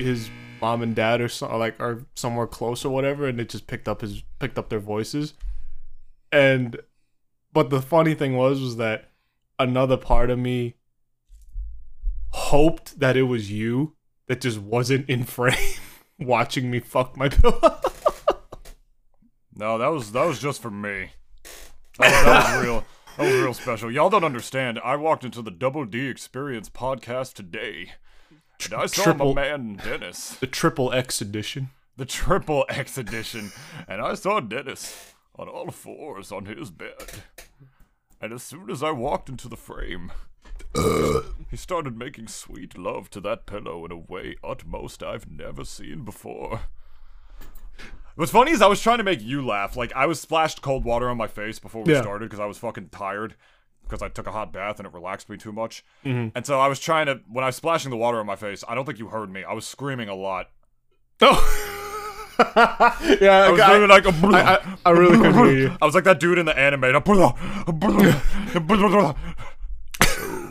his mom and dad or so, like, are somewhere close or whatever, and it just picked up their voices. And but the funny thing was that another part of me hoped that it was you that just wasn't in frame watching me fuck my pillow. No, that was just for me. That was real. That was real special. Y'all don't understand. I walked into the Double D Experience podcast today, and I saw my man Dennis. The Triple X edition. The Triple X edition. And I saw Dennis on all fours on his bed. And as soon as I walked into the frame, he started making sweet love to that pillow in a way utmost I've never seen before. What's funny is I was trying to make you laugh. Like, I was splashed cold water on my face before we started because I was fucking tired because I took a hot bath and it relaxed me too much. Mm-hmm. And so I was trying to... When I was splashing the water on my face, I don't think you heard me. I was screaming a lot. Oh! Yeah, I really couldn't hear you. I was like that dude in the anime.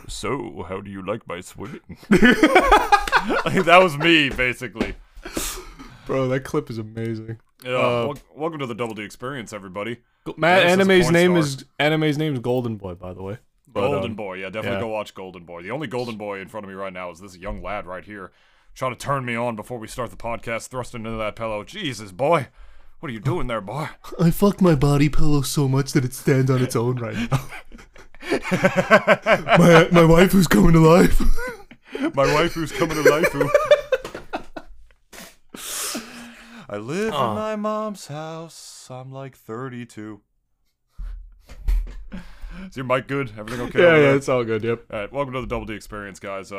So, how do you like my swimming? Like, that was me, basically. Bro, that clip is amazing. Yeah, welcome to the Double D Experience, everybody. Matt, anime's name is Golden Boy, by the way. But, Golden Boy, yeah, definitely go watch Golden Boy. The only Golden Boy in front of me right now is this young lad right here, trying to turn me on before we start the podcast, thrusting into that pillow. Jesus, boy, what are you doing there, boy? I fucked my body pillow so much that it stands on its own right now. my wife who's coming to life. My wife who's coming to life. I live in my mom's house. I'm like 32. Is your mic good? Everything okay? Yeah, it's all good, yep. Alright, welcome to the Double D Experience, guys.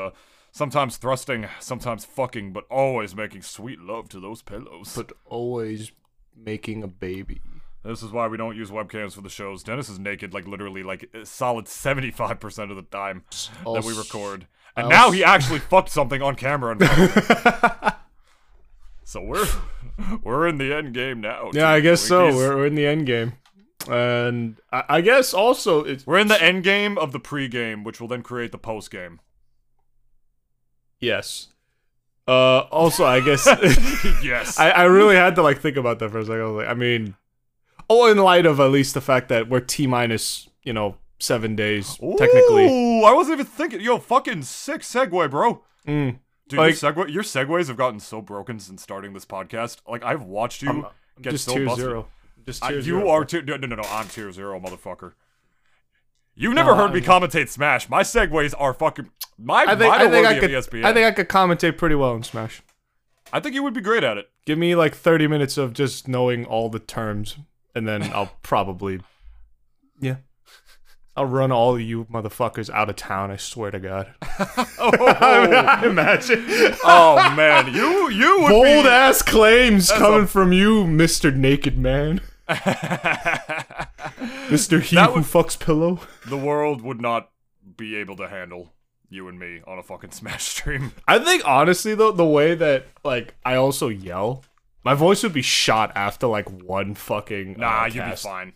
Sometimes thrusting, sometimes fucking, but always making sweet love to those pillows. But always making a baby. This is why we don't use webcams for the shows. Dennis is naked, like, literally, like, a solid 75% of the time that we record. And now he actually fucked something on camera in front of me. So we're in the end game now. Yeah, I guess so. We're in the end game, and I guess also we're in the end game of the pre-game, which will then create the post-game. Yes. Also, I guess. Yes. I really had to like think about that for a second. I was like, I mean, in light of at least the fact that we're T-minus, 7 days technically. Ooh, I wasn't even thinking. Yo, fucking sick segue, bro. Mm. Dude, like, your segues have gotten so broken since starting this podcast. Like, I've watched you get just so tier busted. Zero. Just tier zero. You are tier... No, I'm tier zero, motherfucker. You've never heard me commentate Smash. My segues are fucking... I think I could commentate pretty well in Smash. I think you would be great at it. Give me, like, 30 minutes of just knowing all the terms, and then I'll probably... Yeah. I'll run all you motherfuckers out of town, I swear to God. I imagine. Oh, man. You would bold be... Bold-ass claims coming from you, Mr. Naked Man. Mr. He Who Fucks Pillow. The world would not be able to handle you and me on a fucking Smash stream. I think, honestly, though, the way that, like, I also yell, my voice would be shot after, like, one fucking you'd be fine.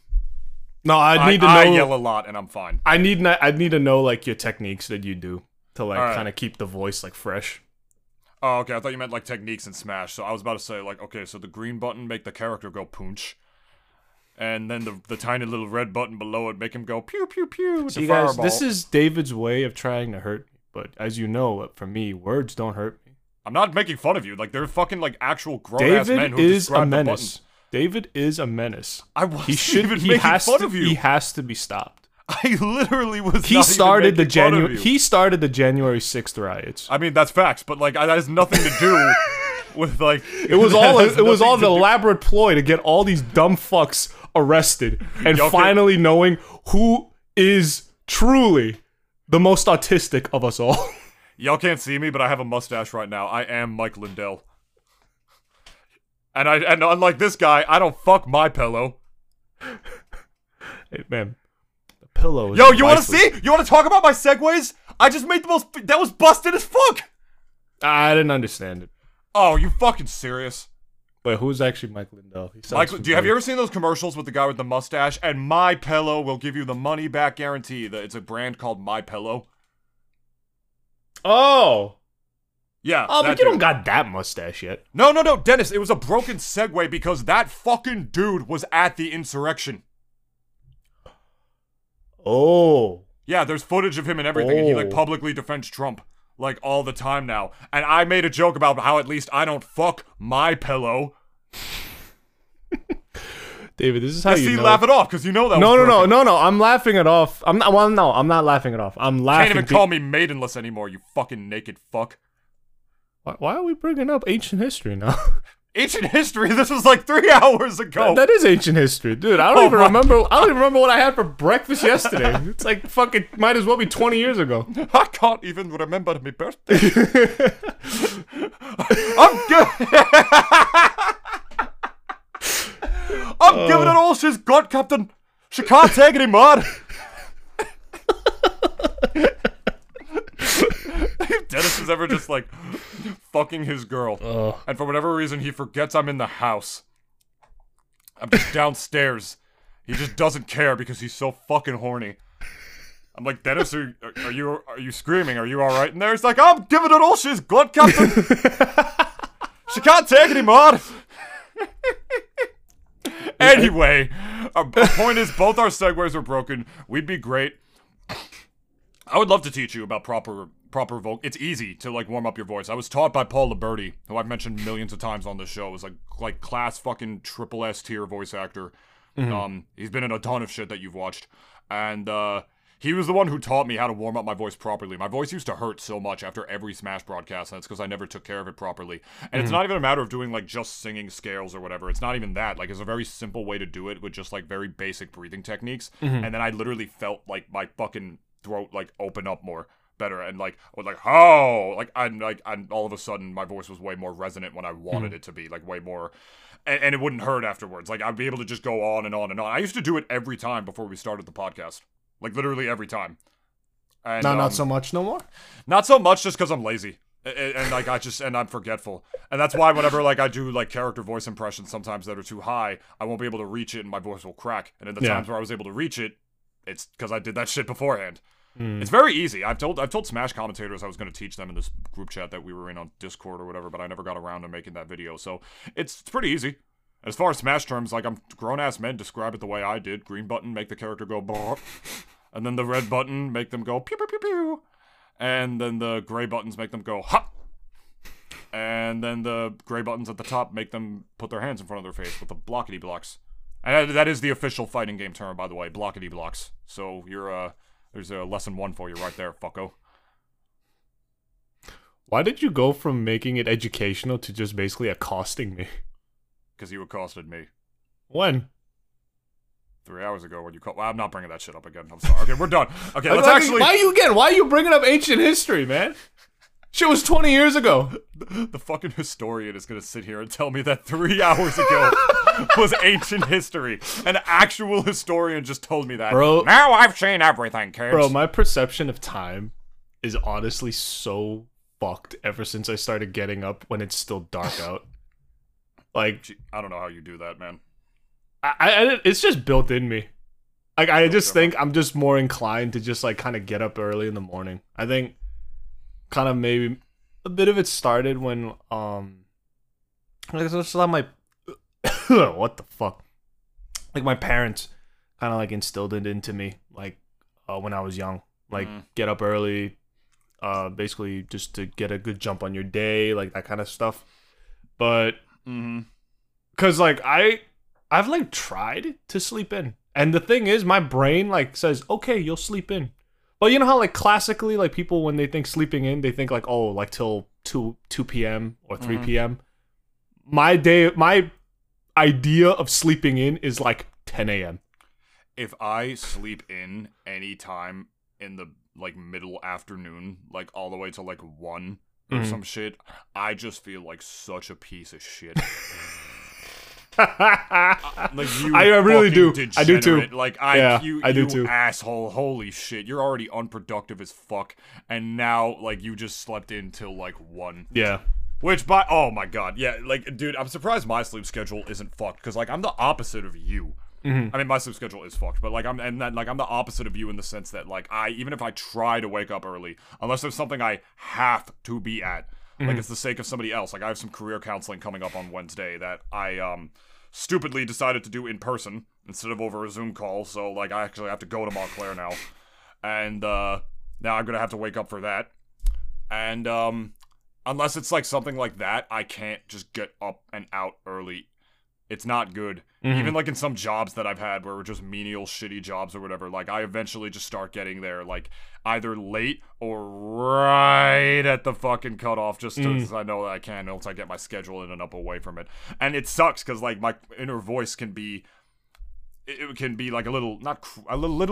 No, I yell a lot, and I'm fine. I need to know, like, your techniques that you do to, like, kind of keep the voice, like, fresh. Oh, okay. I thought you meant, like, techniques in Smash. So I was about to say, like, okay, so the green button make the character go punch, and then the tiny little red button below it make him go pew, pew, pew with the fireball. See, guys, this is David's way of trying to hurt me, but as you know, for me, words don't hurt me. I'm not making fun of you. Like, they're fucking, like, actual grown-ass men who describe the buttons. David is a menace. He has to be stopped. I literally was. He started the January 6th riots. I mean, that's facts, but like that has nothing to do with like. It was all an elaborate ploy to get all these dumb fucks arrested, and finally knowing who is truly the most autistic of us all. Y'all can't see me, but I have a mustache right now. I am Mike Lindell. And unlike this guy, I don't fuck my pillow. Hey, man. The pillow is... Yo, you want to see? You want to talk about my segues? I just made the most... That was busted as fuck! I didn't understand it. Oh, you fucking serious? Wait, who's actually Mike Lindell? Have you ever seen those commercials with the guy with the mustache? And My Pillow will give you the money back guarantee. It's a brand called My Pillow. Oh! Yeah. Oh, but you don't got that mustache yet. No, no, no, Dennis, it was a broken segue because that fucking dude was at the insurrection. Oh. Yeah, there's footage of him and everything, and he, like, publicly defends Trump, like, all the time now. And I made a joke about how at least I don't fuck my pillow. David, this is how you know. Laugh it off, because you know that. No, I'm laughing it off. I'm not. Well, no, I'm not laughing it off. I'm laughing. Can't even call me maidenless anymore, you fucking naked fuck. Why are we bringing up ancient history now? Ancient history. This was like 3 hours ago. That is ancient history, dude. I don't even remember. I don't even remember what I had for breakfast yesterday. It's like fucking might as well be 20 years ago. I can't even remember my birthday. I'm giving it all she's got, Captain. She can't take it anymore. If Dennis is ever just like fucking his girl, and for whatever reason he forgets I'm in the house, I'm just downstairs. He just doesn't care because he's so fucking horny. I'm like, Dennis, are you screaming? Are you all right in there? He's like, I'm giving it all she's got, Captain. She can't take it anymore. Anyway, our point is both our segues are broken. We'd be great. I would love to teach you about proper vocal. It's easy to like warm up your voice. I was taught by Paul Liberti, who I've mentioned millions of times on this show. Is like class fucking triple S tier voice actor. Mm-hmm. He's been in a ton of shit that you've watched, and he was the one who taught me how to warm up my voice properly. My voice used to hurt so much after every Smash broadcast, and it's because I never took care of it properly. And it's not even a matter of doing, like, just singing scales or whatever. It's not even that. Like, it's a very simple way to do it with just, like, very basic breathing techniques. And then I literally felt, like, my fucking throat, like, open up more better. And, like, I was like, oh! And all of a sudden, my voice was way more resonant when I wanted it to be. Like, way more... And it wouldn't hurt afterwards. Like, I'd be able to just go on and on and on. I used to do it every time before we started the podcast. Like, literally every time. And, not so much no more? Not so much just because I'm lazy. And like, I'm forgetful. And that's why whenever, like, I do, like, character voice impressions sometimes that are too high, I won't be able to reach it and my voice will crack. And in the times where I was able to reach it, it's because I did that shit beforehand. It's very easy. I've told Smash commentators I was going to teach them in this group chat that we were in on Discord or whatever, but I never got around to making that video. So, it's pretty easy. As far as Smash terms, like, I'm grown-ass men describe it the way I did. Green button, make the character go brrr. And then the red button, make them go pew pew pew pew. And then the gray buttons make them go hop. And then the gray buttons at the top make them put their hands in front of their face with the blockity blocks. And that is the official fighting game term, by the way, blockity blocks. So you're there's a lesson 1 for you right there, fucko. Why did you go from making it educational to just basically accosting me? Because you accosted me. When? 3 hours ago when you called. Well, I'm not bringing that shit up again. I'm sorry. Okay, we're done. Okay, let's actually. Why are you bringing up ancient history, man? Shit was 20 years ago. The fucking historian is gonna sit here and tell me that 3 hours ago was ancient history. An actual historian just told me that. Bro, now I've seen everything, kids. Bro, my perception of time is honestly so fucked ever since I started getting up when it's still dark out. Like, I don't know how you do that, man. It's just built in me. Like, I just think I'm just more inclined to just, like, kind of get up early in the morning. I think kind of maybe a bit of it started when, like, I saw my, what the fuck? Like, my parents kind of, like, instilled it into me, like, when I was young. Like, get up early, basically just to get a good jump on your day, like, that kind of stuff. But... Cause like I've like tried to sleep in, and the thing is, my brain like says, okay, you'll sleep in. But you know how like classically like people when they think sleeping in, they think like, oh, like till 2 p.m. or 3 p.m. My idea of sleeping in is like 10 a.m. If I sleep in any time in the like middle afternoon, like all the way to like 1. Or some shit, I just feel like such a piece of shit. Like you I really do. Degenerate. I do too. Like I do too. Asshole. Holy shit! You're already unproductive as fuck, and now like you just slept in till like 1. Yeah. Which by oh my god, yeah. Like dude, I'm surprised my sleep schedule isn't fucked because like I'm the opposite of you. I mean, my sleep schedule is fucked, but like I'm the opposite of you in the sense that like even if I try to wake up early, unless there's something I have to be at, Mm-hmm. Like, it's the sake of somebody else. Like, I have some career counseling coming up on Wednesday that I stupidly decided to do in person instead of over a Zoom call. So, like, I actually have to go to Montclair now. And now I'm going to have to wake up for that. And unless it's, like, something like that, I can't just get up and out early. It's not good. Mm-hmm. Even, like, in some jobs that I've had where we're just menial, shitty jobs or whatever, like, I eventually just start getting there, like, either late or right at the fucking cutoff, just because I know that I can, once I get my schedule in and up away from it. And it sucks, because, like, my inner voice can be... It can be like a little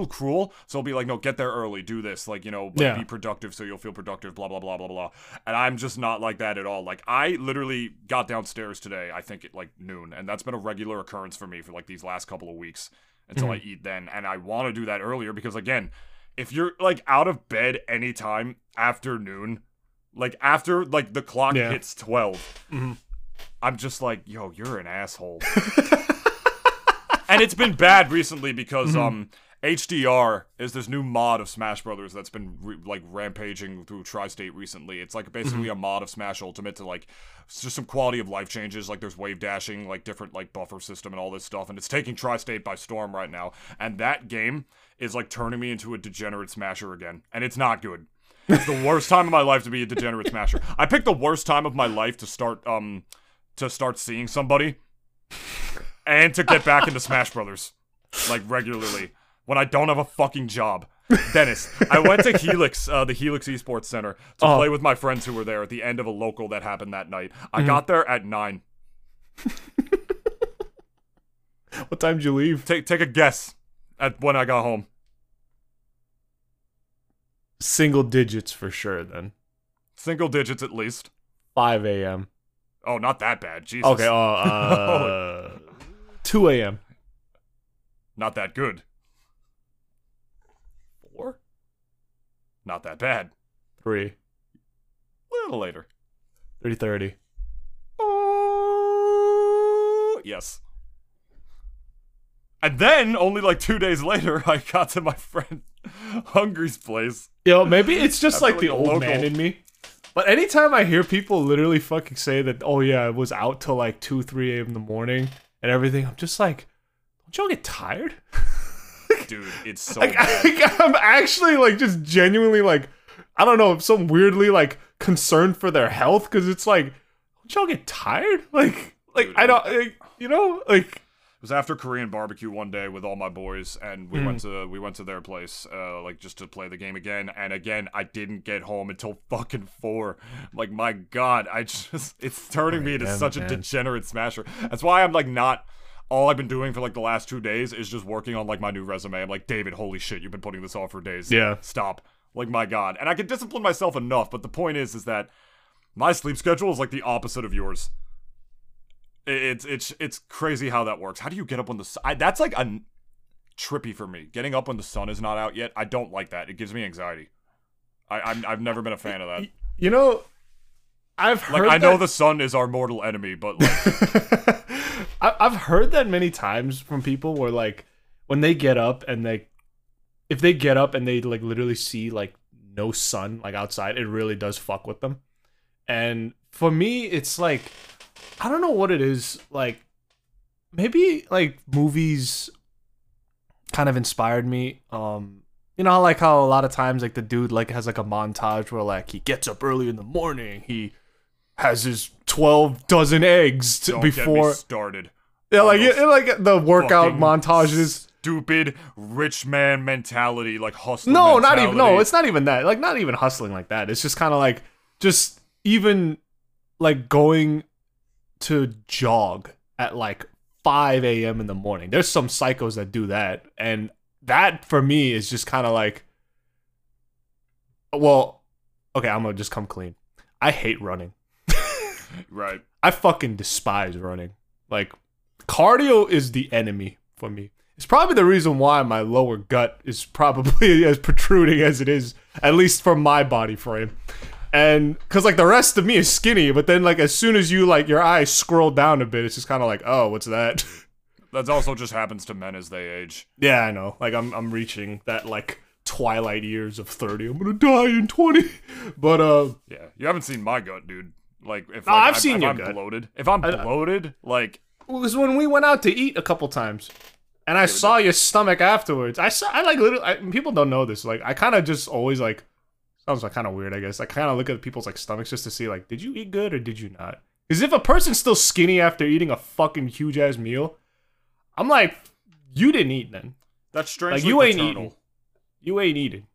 cruel. So it'll be like, no, get there early, do this, like, you know, like, yeah, be productive so you'll feel productive, blah, blah, blah, blah, blah. And I'm just not like that at all. Like, I literally got downstairs today, I think at like noon, and that's been a regular occurrence for me for like these last couple of weeks until I eat then. And I want to do that earlier because, again, if you're like out of bed anytime after noon, like after like the clock hits 12, I'm just like, yo, you're an asshole. And it's been bad recently because HDR is this new mod of Smash Brothers that's been like rampaging through Tri-State recently. It's like basically a mod of Smash Ultimate to like just some quality of life changes. Like there's wave dashing, like different like buffer system and all this stuff. And it's taking Tri-State by storm right now. And that game is like turning me into a degenerate smasher again. And it's not good. It's the worst time of my life to be a degenerate smasher. I picked the worst time of my life to start seeing somebody. And to get back into Smash Brothers, like, regularly, when I don't have a fucking job. Dennis, I went to Helix, the Helix Esports Center, to play with my friends who were there at the end of a local that happened that night. I got there at 9. What time did you leave? Take a guess at when I got home. Single digits for sure, then. Single digits, at least. 5 a.m. Oh, not that bad. Jesus. Okay, 2 a.m. Not that good. 4? Not that bad. 3. A little later. 3:30. Yes. And then, only like 2 days later, I got to my friend Hungry's place. Yo, maybe it's just like the old man in me. But anytime I hear people literally fucking say that, oh yeah, I was out till like 2, 3 a.m. in the morning and everything, I'm just like, don't y'all get tired? Dude, it's so like, bad. I'm actually like just genuinely like, I don't know, I'm so weirdly like concerned for their health because it's like, don't y'all get tired? Like dude, I don't, like, you know, like... It was after Korean barbecue one day with all my boys, and we went to their place, like just to play the game again. And again, I didn't get home until fucking 4. Like, my God, it's turning me into such a degenerate smasher. That's why I'm like not. All I've been doing for like the last 2 days is just working on like my new resume. I'm like, David, holy shit, you've been putting this off for days. Yeah, stop. Like, my God, and I can discipline myself enough, but the point is that my sleep schedule is like the opposite of yours. It's crazy how that works. How do you get up when that's like a trippy for me. Getting up when the sun is not out yet, I don't like that. It gives me anxiety. I've never been a fan of that. You know, I've heard like, I know the sun is our mortal enemy, but like... I've heard that many times from people where like when they get up and they like literally see like no sun like outside, it really does fuck with them. And for me, it's like, I don't know what it is, like, maybe, like, movies kind of inspired me, you know, like, how a lot of times, like, the dude, like, has, like, a montage where, like, he gets up early in the morning, he has his 12 dozen eggs before... Don't get me started. Yeah, like, the workout montages... Stupid rich man mentality, like, hustling mentality. No, it's not even that, like, not even hustling like that, it's just kind of, like, just even, like, going... to jog at like 5 a.m. in the morning. There's some psychos that do that, and that for me is just kind of like, well, okay, I'm gonna just come clean. I hate running. Right. I fucking despise running. Like, cardio is the enemy for me. It's probably the reason why my lower gut is probably as protruding as it is, at least for my body frame. And, cause like the rest of me is skinny, but then like as soon as you like your eyes scroll down a bit, it's just kind of like, oh, what's that? That also just happens to men as they age. Yeah, I know. Like I'm reaching that like twilight years of 30. I'm gonna die in 20. But yeah, you haven't seen my gut, dude. Like, if like, I've seen if your I'm gut. Bloated, if I'm bloated, like it was when we went out to eat a couple times, and I saw your stomach afterwards. I like literally. People don't know this. Like, I kind of just always like. Sounds like kind of weird, I guess. I kind of look at people's like stomachs just to see like, did you eat good or did you not? Because if a person's still skinny after eating a fucking huge ass meal, I'm like, you didn't eat then. That's strangely like, you paternal. Ain't eating. You ain't eating.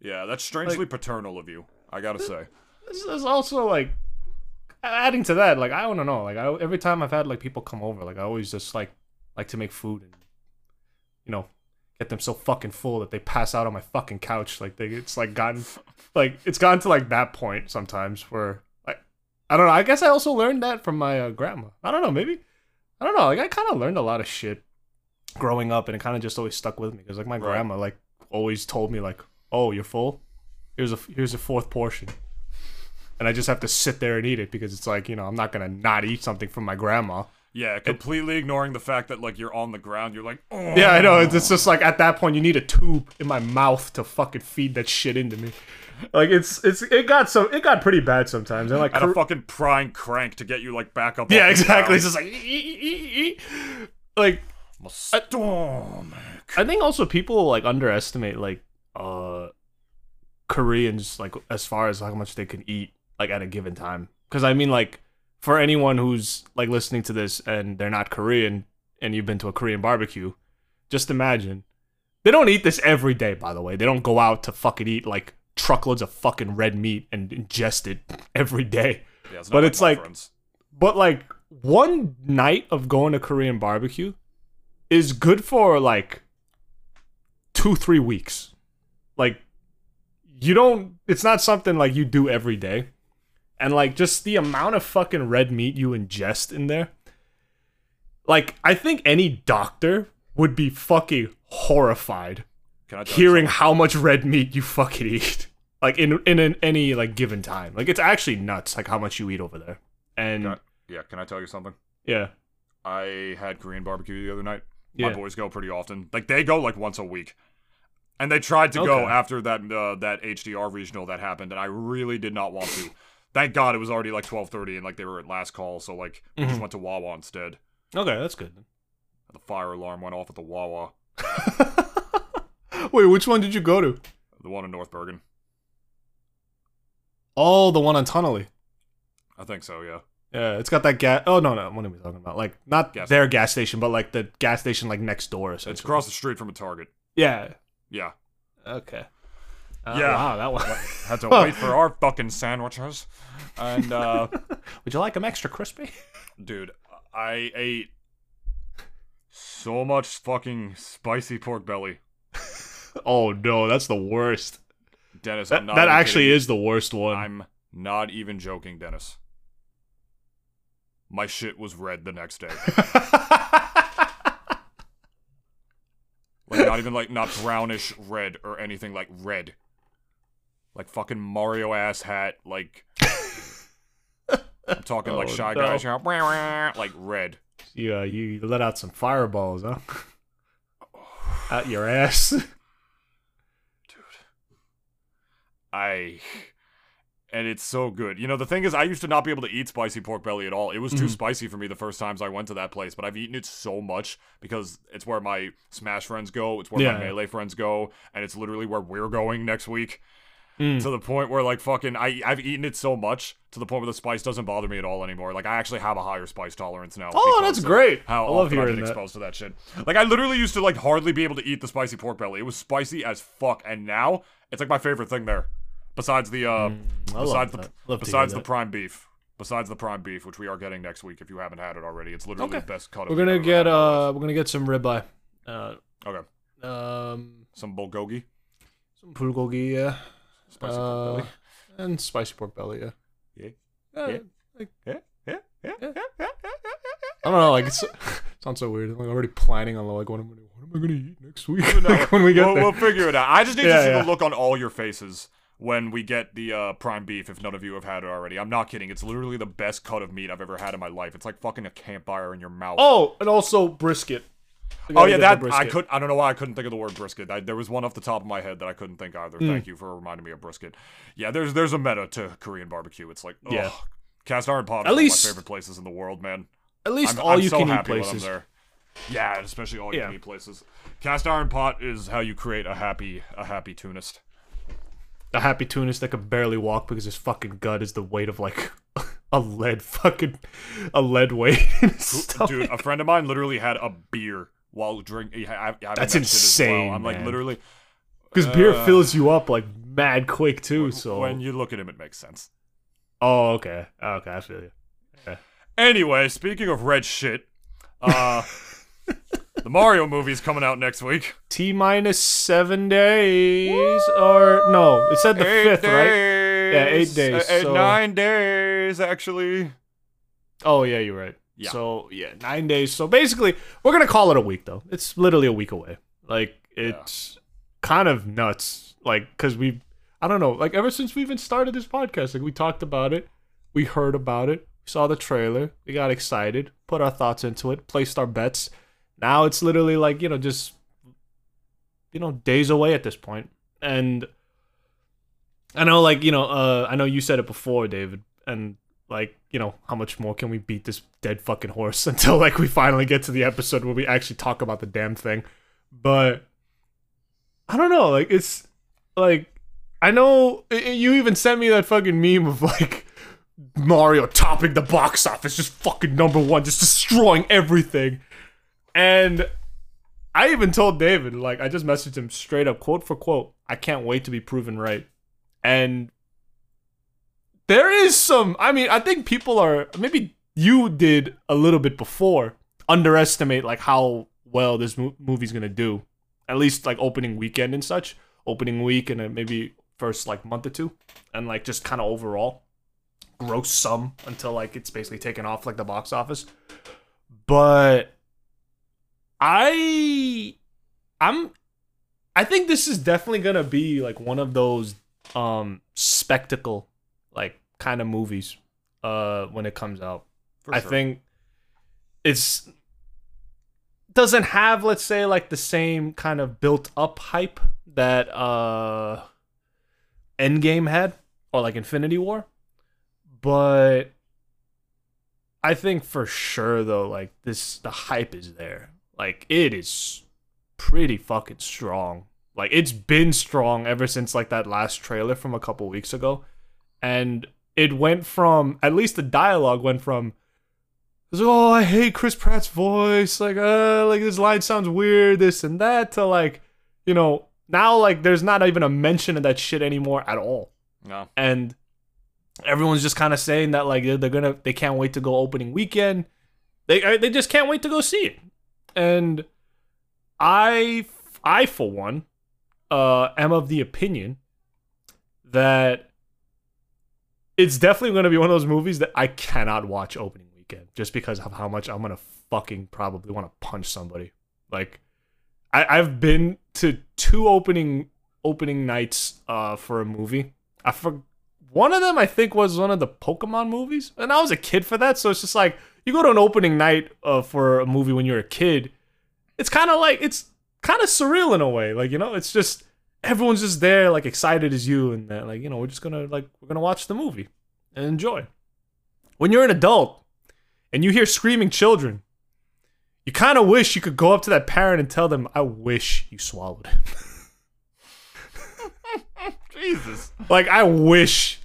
Yeah, that's strangely like, paternal of you. I gotta say. This is also like, adding to that, like I don't know, like every time I've had like people come over, like I always just like to make food and you know. Get them so fucking full that they pass out on my fucking couch. Like they, it's like gotten, like it's gotten to like that point sometimes where like I don't know. I guess I also learned that from my grandma. I don't know. Maybe I don't know. Like I kind of learned a lot of shit growing up, and it kind of just always stuck with me because like my grandma like always told me like, "Oh, you're full. Here's a fourth portion," and I just have to sit there and eat it because it's like you know I'm not gonna not eat something from my grandma. Yeah, completely ignoring the fact that, like, you're on the ground, you're like, oh. Yeah, I know, it's just like, at that point, you need a tube in my mouth to fucking feed that shit into me. Like, it got pretty bad sometimes. And like, a fucking prying crank to get you, like, back up. Yeah, exactly, it's just like, like, my stomach. I think also people, like, underestimate, like, Koreans, like, as far as how much they can eat, like, at a given time. Because, I mean, like, for anyone who's like listening to this and they're not Korean and you've been to a Korean barbecue, just imagine. They don't eat this every day, by the way. They don't go out to fucking eat like truckloads of fucking red meat and ingest it every day. Yeah, it's but like it's like friends. But like one night of going to Korean barbecue is good for like 2-3 weeks. Like you don't it's not something like you do every day. And, like, just the amount of fucking red meat you ingest in there. Like, I think any doctor would be fucking horrified hearing how much red meat you fucking eat. Like, in any, like, given time. Like, it's actually nuts, like, how much you eat over there. And can I tell you something? Yeah. I had Korean barbecue the other night. Yeah. My boys go pretty often. Like, they go, like, once a week. And they tried to go after that HDR regional that happened, and I really did not want to. Thank God it was already like 12:30 and like they were at last call, so like we just went to Wawa instead. Okay, that's good. The fire alarm went off at the Wawa. Wait, which one did you go to? The one in North Bergen. Oh, the one on Tunnelly. I think so, yeah. Yeah, it's got that gas. Oh no, what are we talking about? Like not their gas station, but like the gas station like next door. It's across the street from a Target. Yeah. Yeah. Okay. Yeah, wow, that was had to wait for our fucking sandwiches. And would you like them extra crispy? Dude, I ate so much fucking spicy pork belly. Oh no, that's the worst. Dennis, I'm not that actually kidding. Is the worst one. I'm not even joking, Dennis. My shit was red the next day. Like not even like not brownish red or anything, like red. Like fucking Mario ass hat, like I'm talking like Shy Guys, like red. Yeah, you let out some fireballs, huh? Out your ass, dude. And it's so good. You know, the thing is, I used to not be able to eat spicy pork belly at all. It was too spicy for me the first times I went to that place, but I've eaten it so much because it's where my Smash friends go, it's where my Melee friends go, and it's literally where we're going next week. To the point where, like, fucking, I've eaten it so much to the point where the spice doesn't bother me at all anymore. Like, I actually have a higher spice tolerance now. Oh, that's great. How I love often I've been exposed to that shit. Like, I literally used to, like, hardly be able to eat the spicy pork belly. It was spicy as fuck, and now it's, like, my favorite thing there. Besides the prime beef. Besides the prime beef, which we are getting next week if you haven't had it already. It's literally the best cut of we're gonna get some ribeye. Okay. Some bulgogi. Some bulgogi, yeah. Spicy pork belly. And spicy pork belly, yeah. Yeah. I don't know, like it sounds so weird. I'm like already planning on like what am I gonna eat next week? Like, when we get there. We'll figure it out. I just need to see the look on all your faces. When we get the prime beef, if none of you have had it already. I'm not kidding. It's literally the best cut of meat I've ever had in my life. It's like fucking a campfire in your mouth. Oh, and also brisket. Oh yeah, that I don't know why I couldn't think of the word brisket. There was one off the top of my head that I couldn't think either. Thank you for reminding me of brisket. Yeah, there's a meta to Korean barbecue. It's like, ugh. Yeah. Cast Iron Pot is one of my favorite places in the world, man. At least I'm so happy places. When I'm there. Yeah, especially all you can eat places. Cast Iron Pot is how you create a happy tunist. A happy tunist that could barely walk because his fucking gut is the weight of like a lead weight. Dude, a friend of mine literally had a beer while drinking. That's insane. Well. I'm like, man. Literally, because beer fills you up like mad quick too. So when you look at him, it makes sense. Oh, okay. Oh, okay, I feel you. Okay. Anyway, speaking of red shit, the Mario movie's coming out next week. T-minus 7 days, or no, it said the 5th, right? Yeah, 8 days. 9 days, actually. Oh yeah, you're right. Yeah. So yeah, 9 days. So basically, we're gonna call it a week though. It's literally a week away. Like it's kind of nuts. Like because I don't know. Like ever since we even started this podcast, like we talked about it, we heard about it. We saw the trailer, we got excited, put our thoughts into it, placed our bets. Now it's literally like, you know, just, you know, days away at this point. And I know, like, you know, I know you said it before, David, and, like, you know, how much more can we beat this dead fucking horse until, like, we finally get to the episode where we actually talk about the damn thing. But I don't know, like, it's, like, I know you even sent me that fucking meme of, like, Mario topping the box office, just fucking #1, just destroying everything. And I even told David, like, I just messaged him straight up, quote for quote, I can't wait to be proven right. And there is some, I mean, I think people are, maybe you did a little bit before, underestimate, like, how well this movie's gonna do. At least, like, opening weekend and such. Opening week and then maybe first, like, month or two. And, like, just kind of overall. Gross sum until, like, it's basically taken off, like, the box office. But I think this is definitely gonna be, like, one of those spectacle, like, kind of movies when it comes out. For sure. I think it's doesn't have, let's say, like, the same kind of built up hype that Endgame had, or, like, Infinity War. But I think for sure, though, like, the hype is there. Like, it is pretty fucking strong. Like, it's been strong ever since, like, that last trailer from a couple weeks ago. And it went from, at least the dialogue went from, oh, I hate Chris Pratt's voice. Like, this line sounds weird, this and that, to, like, you know, now, like, there's not even a mention of that shit anymore at all. No. And everyone's just kind of saying that, like, they can't wait to go opening weekend. They just can't wait to go see it. And I for one, am of the opinion that it's definitely going to be one of those movies that I cannot watch opening weekend just because of how much I'm going to fucking probably want to punch somebody. Like, I've been to 2 opening nights for a movie. One of them, I think, was one of the Pokemon movies. And I was a kid for that, so it's just like, you go to an opening night for a movie when you're a kid, it's kind of surreal in a way. Like, you know, it's just, everyone's just there, like, excited as you, and that, like, you know, we're gonna watch the movie and enjoy. When you're an adult, and you hear screaming children, you kind of wish you could go up to that parent and tell them, I wish you swallowed him. Jesus. Like, I wish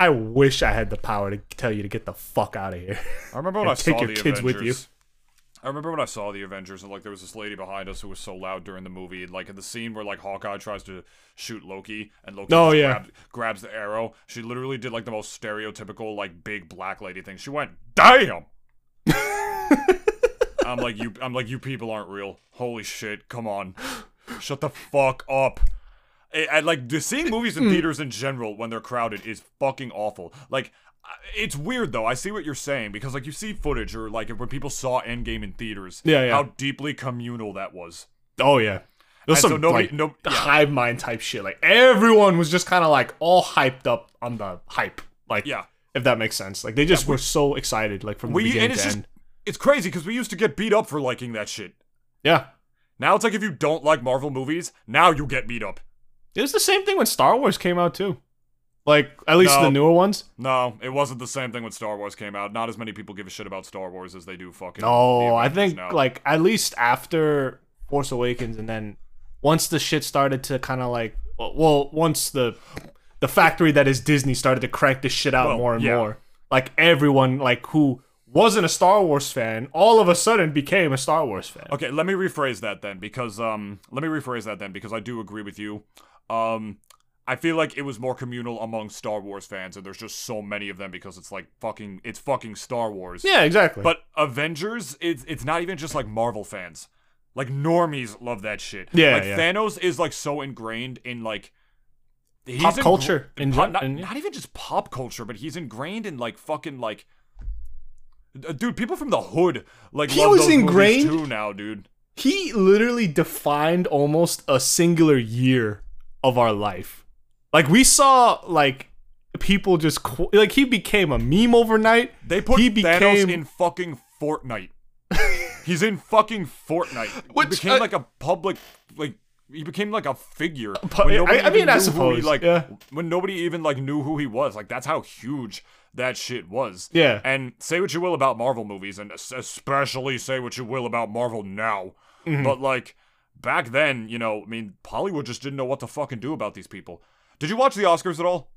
I had the power to tell you to get the fuck out of here. I remember when I saw the Avengers. Take your kids with you. I remember when I saw the Avengers, and, like, there was this lady behind us who was so loud during the movie. Like, in the scene where, like, Hawkeye tries to shoot Loki, and Loki grabs the arrow, she literally did, like, the most stereotypical, like, big black lady thing. She went, "Damn!" I'm like, you people aren't real. Holy shit! Come on, shut the fuck up. Like, seeing movies in theaters in general when they're crowded is fucking awful. Like, it's weird, though. I see what you're saying, because, like, you see footage, or, like, when people saw Endgame in theaters, how deeply communal that was. Oh, yeah. There's some, so nobody, like, hive mind type shit. Like, everyone was just kind of, like, all hyped up on the hype. Like, if that makes sense. Like, they just were so excited, like, from the beginning to end. It's crazy, because we used to get beat up for liking that shit. Yeah. Now it's like if you don't like Marvel movies, now you get beat up. It was the same thing when Star Wars came out, too. Like, at least the newer ones. No, it wasn't the same thing when Star Wars came out. Not as many people give a shit about Star Wars as they do fucking... No, I think, like, at least after Force Awakens, and then once the shit started to kind of, like... Well, once the factory that is Disney started to crank this shit out more and more. Like, everyone, like, who wasn't a Star Wars fan, all of a sudden became a Star Wars fan. Okay, let me rephrase that then, because... I do agree with you. I feel like it was more communal among Star Wars fans, and there's just so many of them because it's like fucking, it's fucking Star Wars. Yeah, exactly. But Avengers, it's not even just like Marvel fans. Like normies love that shit. Yeah, like Thanos is like so ingrained in like pop culture. Not even just pop culture, but he's ingrained in like fucking like dude. People from the hood like he love was those ingrained movies too now, dude. He literally defined almost a singular year of our life. Like, we saw, like, people just... like, he became a meme overnight. They put Thanos in fucking Fortnite. He's in fucking Fortnite. Which, he became, like, a public... like, he became, like, a figure. I mean, I suppose. When nobody even, like, knew who he was. Like, that's how huge that shit was. Yeah. And say what you will about Marvel movies, and especially say what you will about Marvel now. Mm-hmm. But, like, back then, you know, I mean, Hollywood just didn't know what to fucking do about these people. Did you watch the Oscars at all?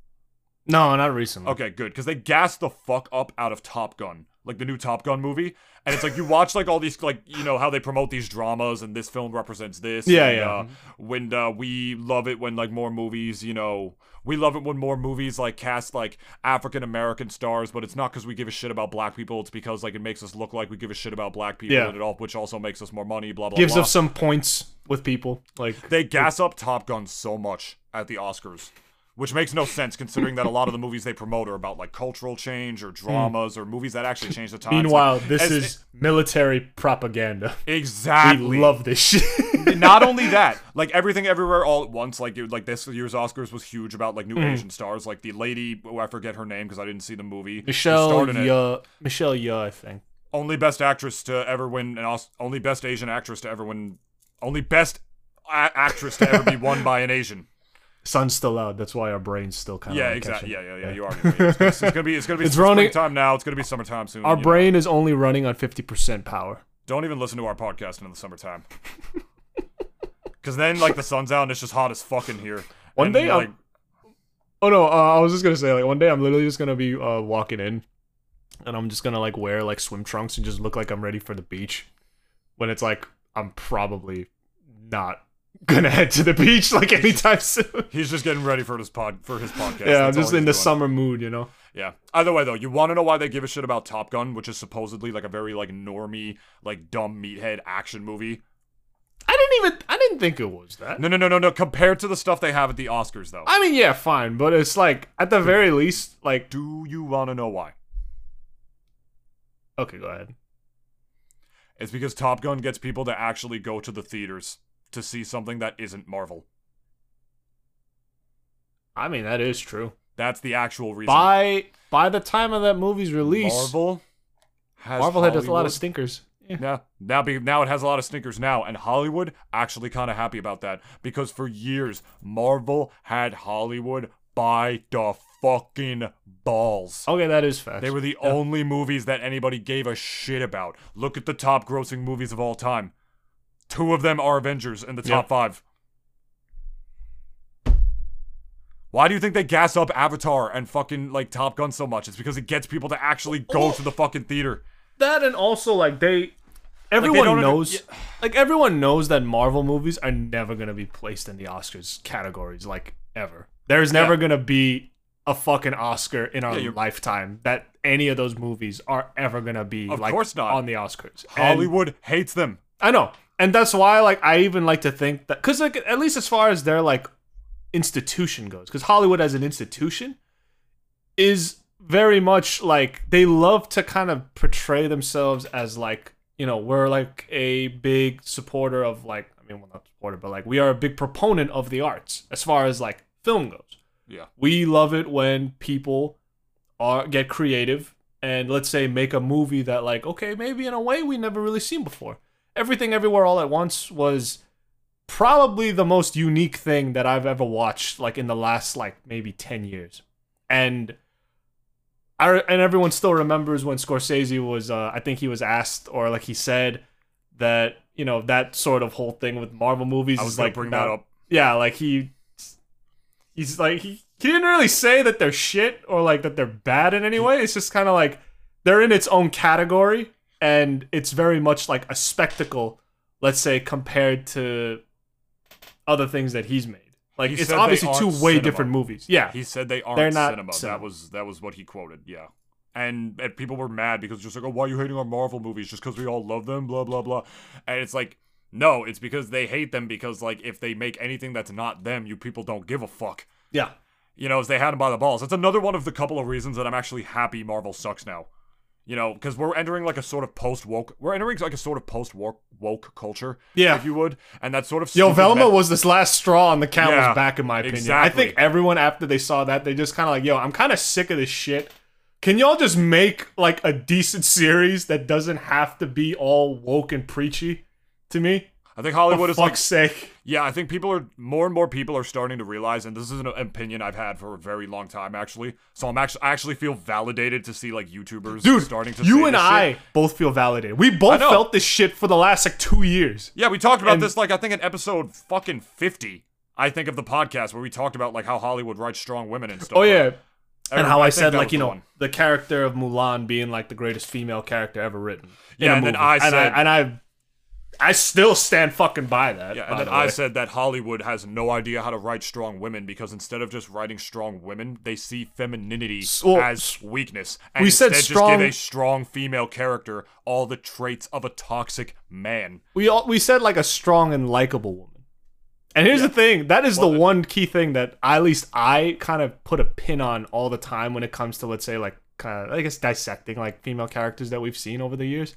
No, not recently. Okay, good, because they gassed the fuck up out of Top Gun, like the new Top Gun movie, and it's like you watch like all these like you know how they promote these dramas and this film represents this. Yeah, and, when we love it when like more movies, you know, we love it when more movies like cast like African American stars, but it's not because we give a shit about black people. It's because like it makes us look like we give a shit about black people, and it all, which also makes us more money. Blah blah. Gives us some points with people. Like they gas up Top Gun so much at the Oscars, which makes no sense considering that a lot of the movies they promote are about like cultural change or dramas or movies that actually change the times. Meanwhile, like, this is military propaganda. Exactly. We love this shit. Not only that, like Everything Everywhere All At Once, like dude, like this year's Oscars was huge about like new Asian stars, like the lady, oh, I forget her name because I didn't see the movie. Michelle Yeoh, I think. Only best actress to ever win an Oscar. Only best Asian actress to ever win. Only best actress to ever be won by an Asian. Sun's still out. That's why our brain's still kind of exactly. Yeah. You are. It's gonna be springtime now. It's gonna be summertime soon. Our brain is only running on 50% power. Don't even listen to our podcast in the summertime, because then like the sun's out and it's just hot as fuck in here. One day, like, I was just gonna say like one day I'm literally just gonna be walking in, and I'm just gonna like wear like swim trunks and just look like I'm ready for the beach, when it's like I'm probably not gonna head to the beach like anytime soon. He's just getting ready for his podcast. Yeah, I'm just in the summer mood, you know. Yeah. Either way, though, you want to know why they give a shit about Top Gun, which is supposedly like a very like normie, like dumb meathead action movie. I didn't think it was that. No. Compared to the stuff they have at the Oscars, though. I mean, yeah, fine, but it's like at the very least, like, do you want to know why? Okay, go ahead. It's because Top Gun gets people to actually go to the theaters to see something that isn't Marvel. I mean, that is true. That's the actual reason. By the time of that movie's release, Marvel had a lot of stinkers. Yeah. Now it has a lot of stinkers now, and Hollywood actually kind of happy about that, because for years Marvel had Hollywood by the fucking balls. Okay, that is fact. They were the only movies that anybody gave a shit about. Look at the top grossing movies of all time. 2 of them are Avengers in the top 5. Why do you think they gas up Avatar and fucking, like, Top Gun so much? It's because it gets people to actually go to the fucking theater. That and also, like, everyone knows that Marvel movies are never going to be placed in the Oscars categories, like, ever. There's never going to be a fucking Oscar in our lifetime that any of those movies are ever going to be, like, on the Oscars. Hollywood hates them. I know. And that's why, like, I even like to think that... because, like, at least as far as their, like, institution goes. Because Hollywood as an institution is very much, like... they love to kind of portray themselves as, like... you know, we're, like, a big supporter of, like... I mean, well, not supporter, but, like, we are a big proponent of the arts. As far as, like, film goes. Yeah. We love it when people get creative. And, let's say, make a movie that, like... okay, maybe in a way we never really seen before. Everything Everywhere All At Once was probably the most unique thing that I've ever watched, like, in the last, like, maybe 10 years. And everyone still remembers when Scorsese was, I think he was asked, or, like, he said that, you know, that sort of whole thing with Marvel movies. I was going to bring that up. Yeah, like, he's like, he didn't really say that they're shit or, like, that they're bad in any way. It's just kind of like, they're in its own category, and it's very much like a spectacle, let's say, compared to other things that he's made. Like, it's obviously two way different movies. Yeah. He said they aren't cinema. That was what he quoted, yeah. And people were mad because just like, oh, why are you hating on Marvel movies? Just because we all love them, blah, blah, blah. And it's like, no, it's because they hate them because, like, if they make anything that's not them, you people don't give a fuck. Yeah. You know, if they had them by the balls. That's another one of the couple of reasons that I'm actually happy Marvel sucks now. You know, because we're entering like a sort of post-woke... We're entering like a sort of post-woke culture, yeah, if you would. And that sort of... Yo, Velma was this last straw on the camel's back, in my opinion. Exactly. I think everyone, after they saw that, they just kind of like, yo, I'm kind of sick of this shit. Can y'all just make like a decent series that doesn't have to be all woke and preachy to me? I think Hollywood is like... For fuck's sake. Yeah, I think people are... More and more people are starting to realize, and this is an opinion I've had for a very long time, actually. So I actually feel validated to see, like, YouTubers starting to... Dude, you and I both feel validated. We both felt this shit for the last, like, 2 years. Yeah, we talked about this, like, I think in episode fucking 50, I think, of the podcast, where we talked about, like, how Hollywood writes strong women and stuff. Oh, yeah. And how I said, like, you know, the character of Mulan being, like, the greatest female character ever written. Yeah, and then I said... And I still stand fucking by that. Yeah, and then I said that Hollywood has no idea how to write strong women because instead of just writing strong women, they see femininity as weakness. And we said just give a strong female character all the traits of a toxic man. We said like a strong and likable woman. And here's the thing. That is the one key thing that at least I kind of put a pin on all the time when it comes to, let's say, like, kind of, I guess, dissecting like female characters that we've seen over the years.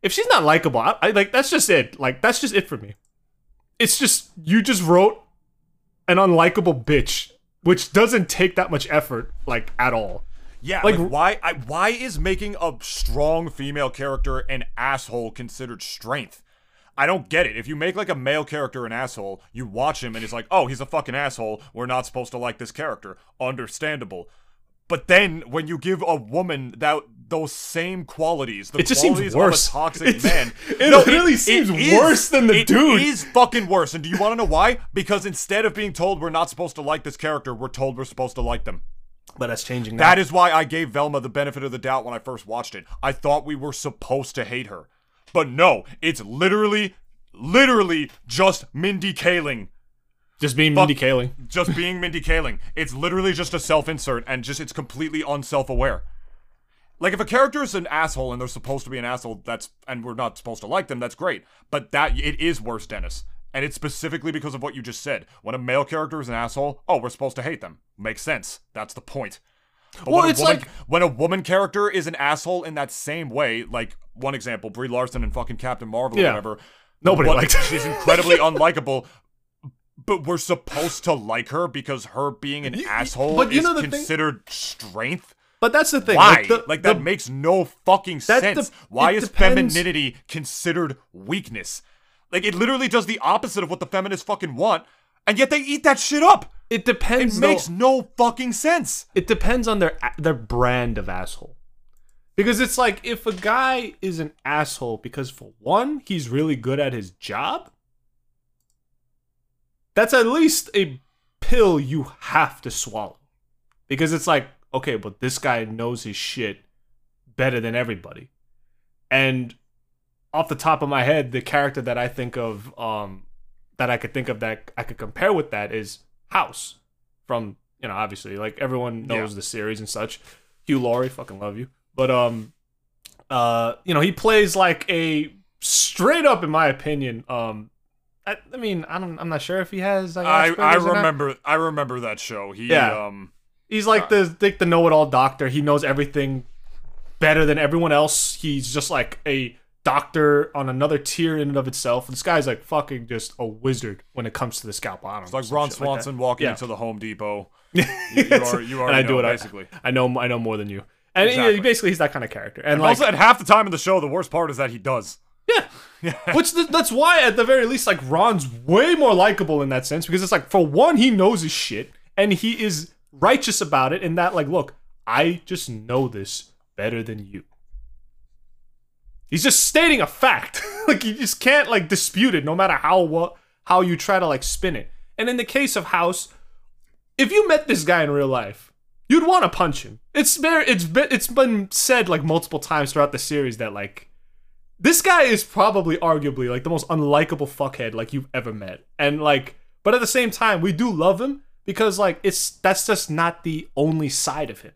If she's not likable, I like, that's just it. Like, that's just it for me. It's just, you just wrote an unlikable bitch, which doesn't take that much effort, like, at all. Yeah, like why is making a strong female character an asshole considered strength? I don't get it. If you make, like, a male character an asshole, you watch him and it's like, oh, he's a fucking asshole. We're not supposed to like this character. Understandable. But then, when you give a woman those same qualities, the qualities of a toxic man... It literally seems worse than the dude. It is fucking worse. And do you want to know why? Because instead of being told we're not supposed to like this character, we're told we're supposed to like them. But that's changing now. That is why I gave Velma the benefit of the doubt when I first watched it. I thought we were supposed to hate her. But no, it's literally just Mindy Kaling. Just being Mindy Kaling. Just being Mindy Kaling. It's literally just a self-insert, and just it's completely unself-aware. Like, if a character is an asshole and they're supposed to be an asshole, and we're not supposed to like them, that's great. But it is worse, Dennis. And it's specifically because of what you just said. When a male character is an asshole, oh, we're supposed to hate them. Makes sense. That's the point. But well, it's like... When a woman character is an asshole in that same way, like, one example, Brie Larson and fucking Captain Marvel or whatever. Nobody likes her. She's incredibly unlikable. But we're supposed to like her because her being an asshole is considered strength? But that's the thing. Why? That makes no fucking sense. Why is femininity considered weakness? Like, it literally does the opposite of what the feminists fucking want, and yet they eat that shit up. It depends. It makes no fucking sense. It depends on their brand of asshole. Because it's like, if a guy is an asshole because, for one, he's really good at his job... That's at least a pill you have to swallow. Because it's like, okay, but this guy knows his shit better than everybody. And off the top of my head, the character that I think of, that I could think of that I could compare with that is House. From, you know, obviously, like, everyone knows the series and such. Hugh Laurie, fucking love you. But, you know, he plays like a straight up, in my opinion, I mean, I'm not sure if he has. Like, I remember that show. He's like the know-it-all doctor. He knows everything better than everyone else. He's just like a doctor on another tier in and of itself. And this guy's like fucking just a wizard when it comes to the scalpel. I don't know, it's like Ron Swanson like walking into the Home Depot. You are. And I do it basically. I know more than you. And exactly. He's that kind of character. And like, also, at half the time in the show, the worst part is that he does. Yeah. Which that's why at the very least, like, Ron's way more likable in that sense, because it's like, for one, he knows his shit and he is righteous about it, and that, like, look, I just know this better than you. He's just stating a fact. Like, you just can't, like, dispute it no matter how you try to, like, spin it. And in the case of House, if you met this guy in real life, you'd want to punch him. It's been said, like, multiple times throughout the series that, like, this guy is probably arguably, like, the most unlikable fuckhead, like, you've ever met. And, like, but at the same time, we do love him because, like, that's just not the only side of him.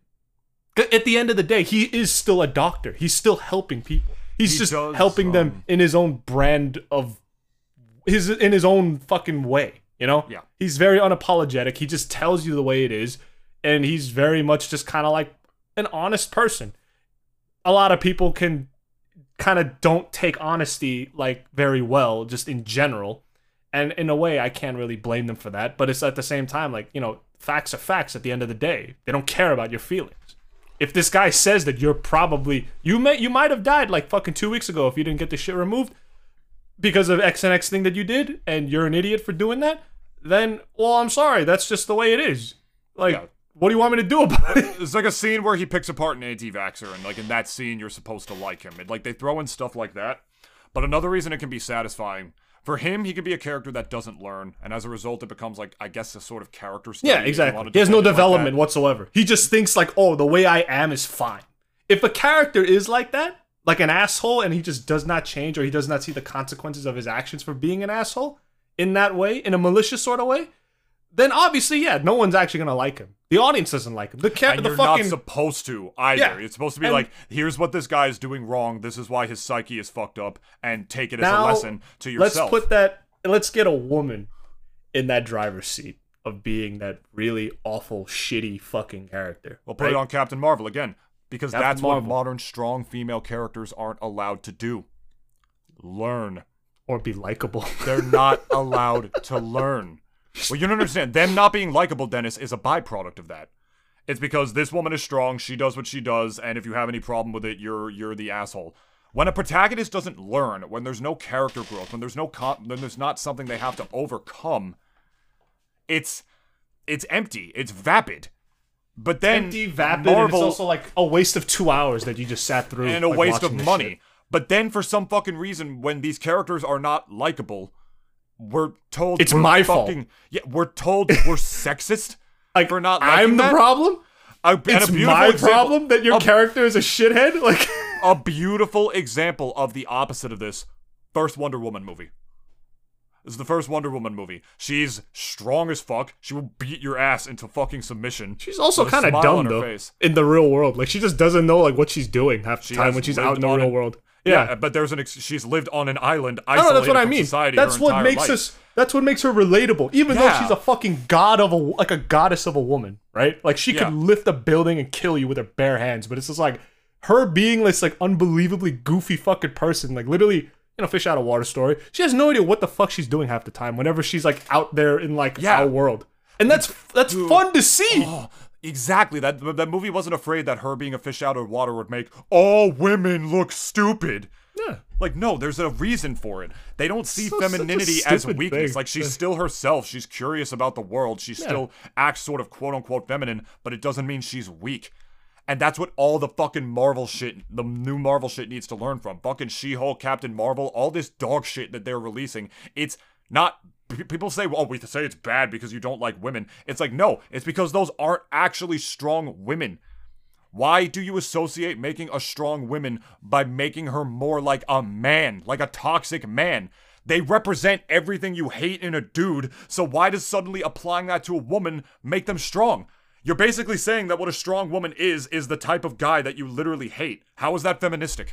At the end of the day, he is still a doctor. He's still helping people. He's just helping them in his own brand of in his own fucking way, you know? Yeah. He's very unapologetic. He just tells you the way it is. And he's very much just kind of like an honest person. A lot of people can kind of don't take honesty, like, very well, just in general. And in a way, I can't really blame them for that. But it's at the same time, like, you know, facts are facts at the end of the day. They don't care about your feelings. If this guy says that you're probably... You might have died, like, fucking 2 weeks ago if you didn't get this shit removed because of X and X thing that you did, and you're an idiot for doing that, then, well, I'm sorry. That's just the way it is. Like... Yeah. What do you want me to do about it? It's like a scene where he picks apart an anti-vaxxer, and, like, in that scene, you're supposed to like him. And, like, they throw in stuff like that. But another reason it can be satisfying, for him, he could be a character that doesn't learn, and as a result, it becomes, like, I guess, a sort of character study. Yeah, exactly. He has no development whatsoever. He just thinks, like, oh, the way I am is fine. If a character is like that, like an asshole, and he just does not change, or he does not see the consequences of his actions for being an asshole, in that way, in a malicious sort of way, then obviously, yeah, no one's actually gonna like him. The audience doesn't like him. You're not supposed to either. Yeah. It's supposed to be like, here's what this guy is doing wrong. This is why his psyche is fucked up, and take it as a lesson to yourself. Let's get a woman in that driver's seat of being that really awful, shitty fucking character. We'll put it on Captain Marvel again, because that's what modern strong female characters aren't allowed to do. Learn or be likable. They're not allowed to learn. Well, you don't understand. Them not being likable, Dennis, is a byproduct of that. It's because this woman is strong, she does what she does, and if you have any problem with it, you're the asshole. When a protagonist doesn't learn, when there's no character growth, when there's no when there's not something they have to overcome, it's empty, it's vapid. But then empty, vapid, Marvel, and it's also like a waste of 2 hours that you just sat through, and a like waste of money. Shit. But then for some fucking reason, when these characters are not likable, we're told it's my fucking fault. Yeah, we're told we're sexist. Like, for not liking I'm the that. Problem. It's my example, problem that your character is a shithead. Like, a beautiful example of the opposite of this. First Wonder Woman movie. This is the first Wonder Woman movie. She's strong as fuck. She will beat your ass into fucking submission. She's also kind of dumb though face. In the real world. Like, she just doesn't know, like, what she's doing half the time when she's out in the real world. Yeah, but there's she's lived on an island isolated that's what from I mean. Society that's her what makes life. Us that's what makes her relatable, even though she's a fucking goddess of a woman, right? Like, she could lift a building and kill you with her bare hands, but it's just like her being this, like, unbelievably goofy fucking person, like, literally, you know, fish out of water story. She has no idea what the fuck she's doing half the time whenever she's, like, out there in, like, our world. And that's fun to see. Oh. Exactly. That movie wasn't afraid that her being a fish out of water would make all women look stupid. Yeah. Like, no, there's a reason for it. They don't see femininity as weakness. Thing. Like, she's still herself. She's curious about the world. She still acts sort of quote-unquote feminine, but it doesn't mean she's weak. And that's what all the fucking Marvel shit, the new Marvel shit needs to learn from. Fucking She-Hulk, Captain Marvel, all this dog shit that they're releasing. It's not... People say, well, we say it's bad because you don't like women. It's like, no, it's because those aren't actually strong women. Why do you associate making a strong woman by making her more like a man, like a toxic man? They represent everything you hate in a dude, so why does suddenly applying that to a woman make them strong? You're basically saying that what a strong woman is the type of guy that you literally hate. How is that feministic?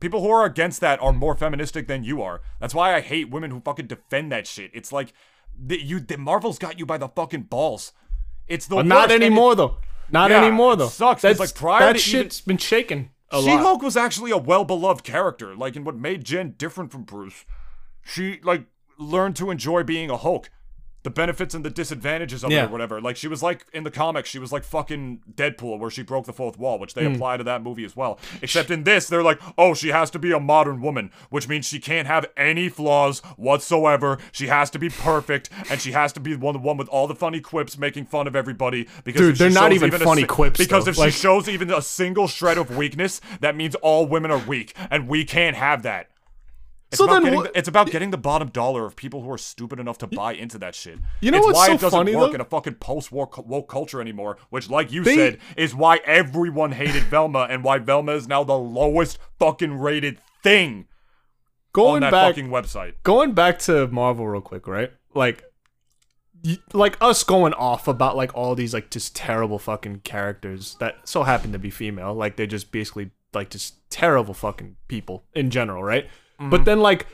People who are against that are more feministic than you are. That's why I hate women who fucking defend that shit. It's like, Marvel's got you by the fucking balls. It's the worst. Not anymore, though. Not anymore, though. It sucks. It's like prior to shit's been shaken a lot. She-Hulk was actually a well-beloved character. Like, in what made Jen different from Bruce, she, like, learned to enjoy being a Hulk. the benefits and the disadvantages of it or whatever. Like, she was like, in the comics, she was like fucking Deadpool, where she broke the fourth wall, which they apply to that movie as well. Except in this, they're like, oh, she has to be a modern woman, which means she can't have any flaws whatsoever. She has to be perfect, and she has to be one with all the funny quips, making fun of everybody. Because dude, they're not even funny quips. Because if she shows even a single shred of weakness, that means all women are weak, and we can't have that. It's, so about then it's about getting the bottom dollar of people who are stupid enough to buy into that shit. You know what's so funny, though? It's why it doesn't work in a fucking post-war woke culture anymore, which, like you said, is why everyone hated Velma and why Velma is now the lowest fucking rated thing on that fucking website. Going back to Marvel real quick, right? Like us going off about, like, all these, like, just terrible fucking characters that so happen to be female. Like, they're just basically, like, just terrible fucking people in general, right? But then, like,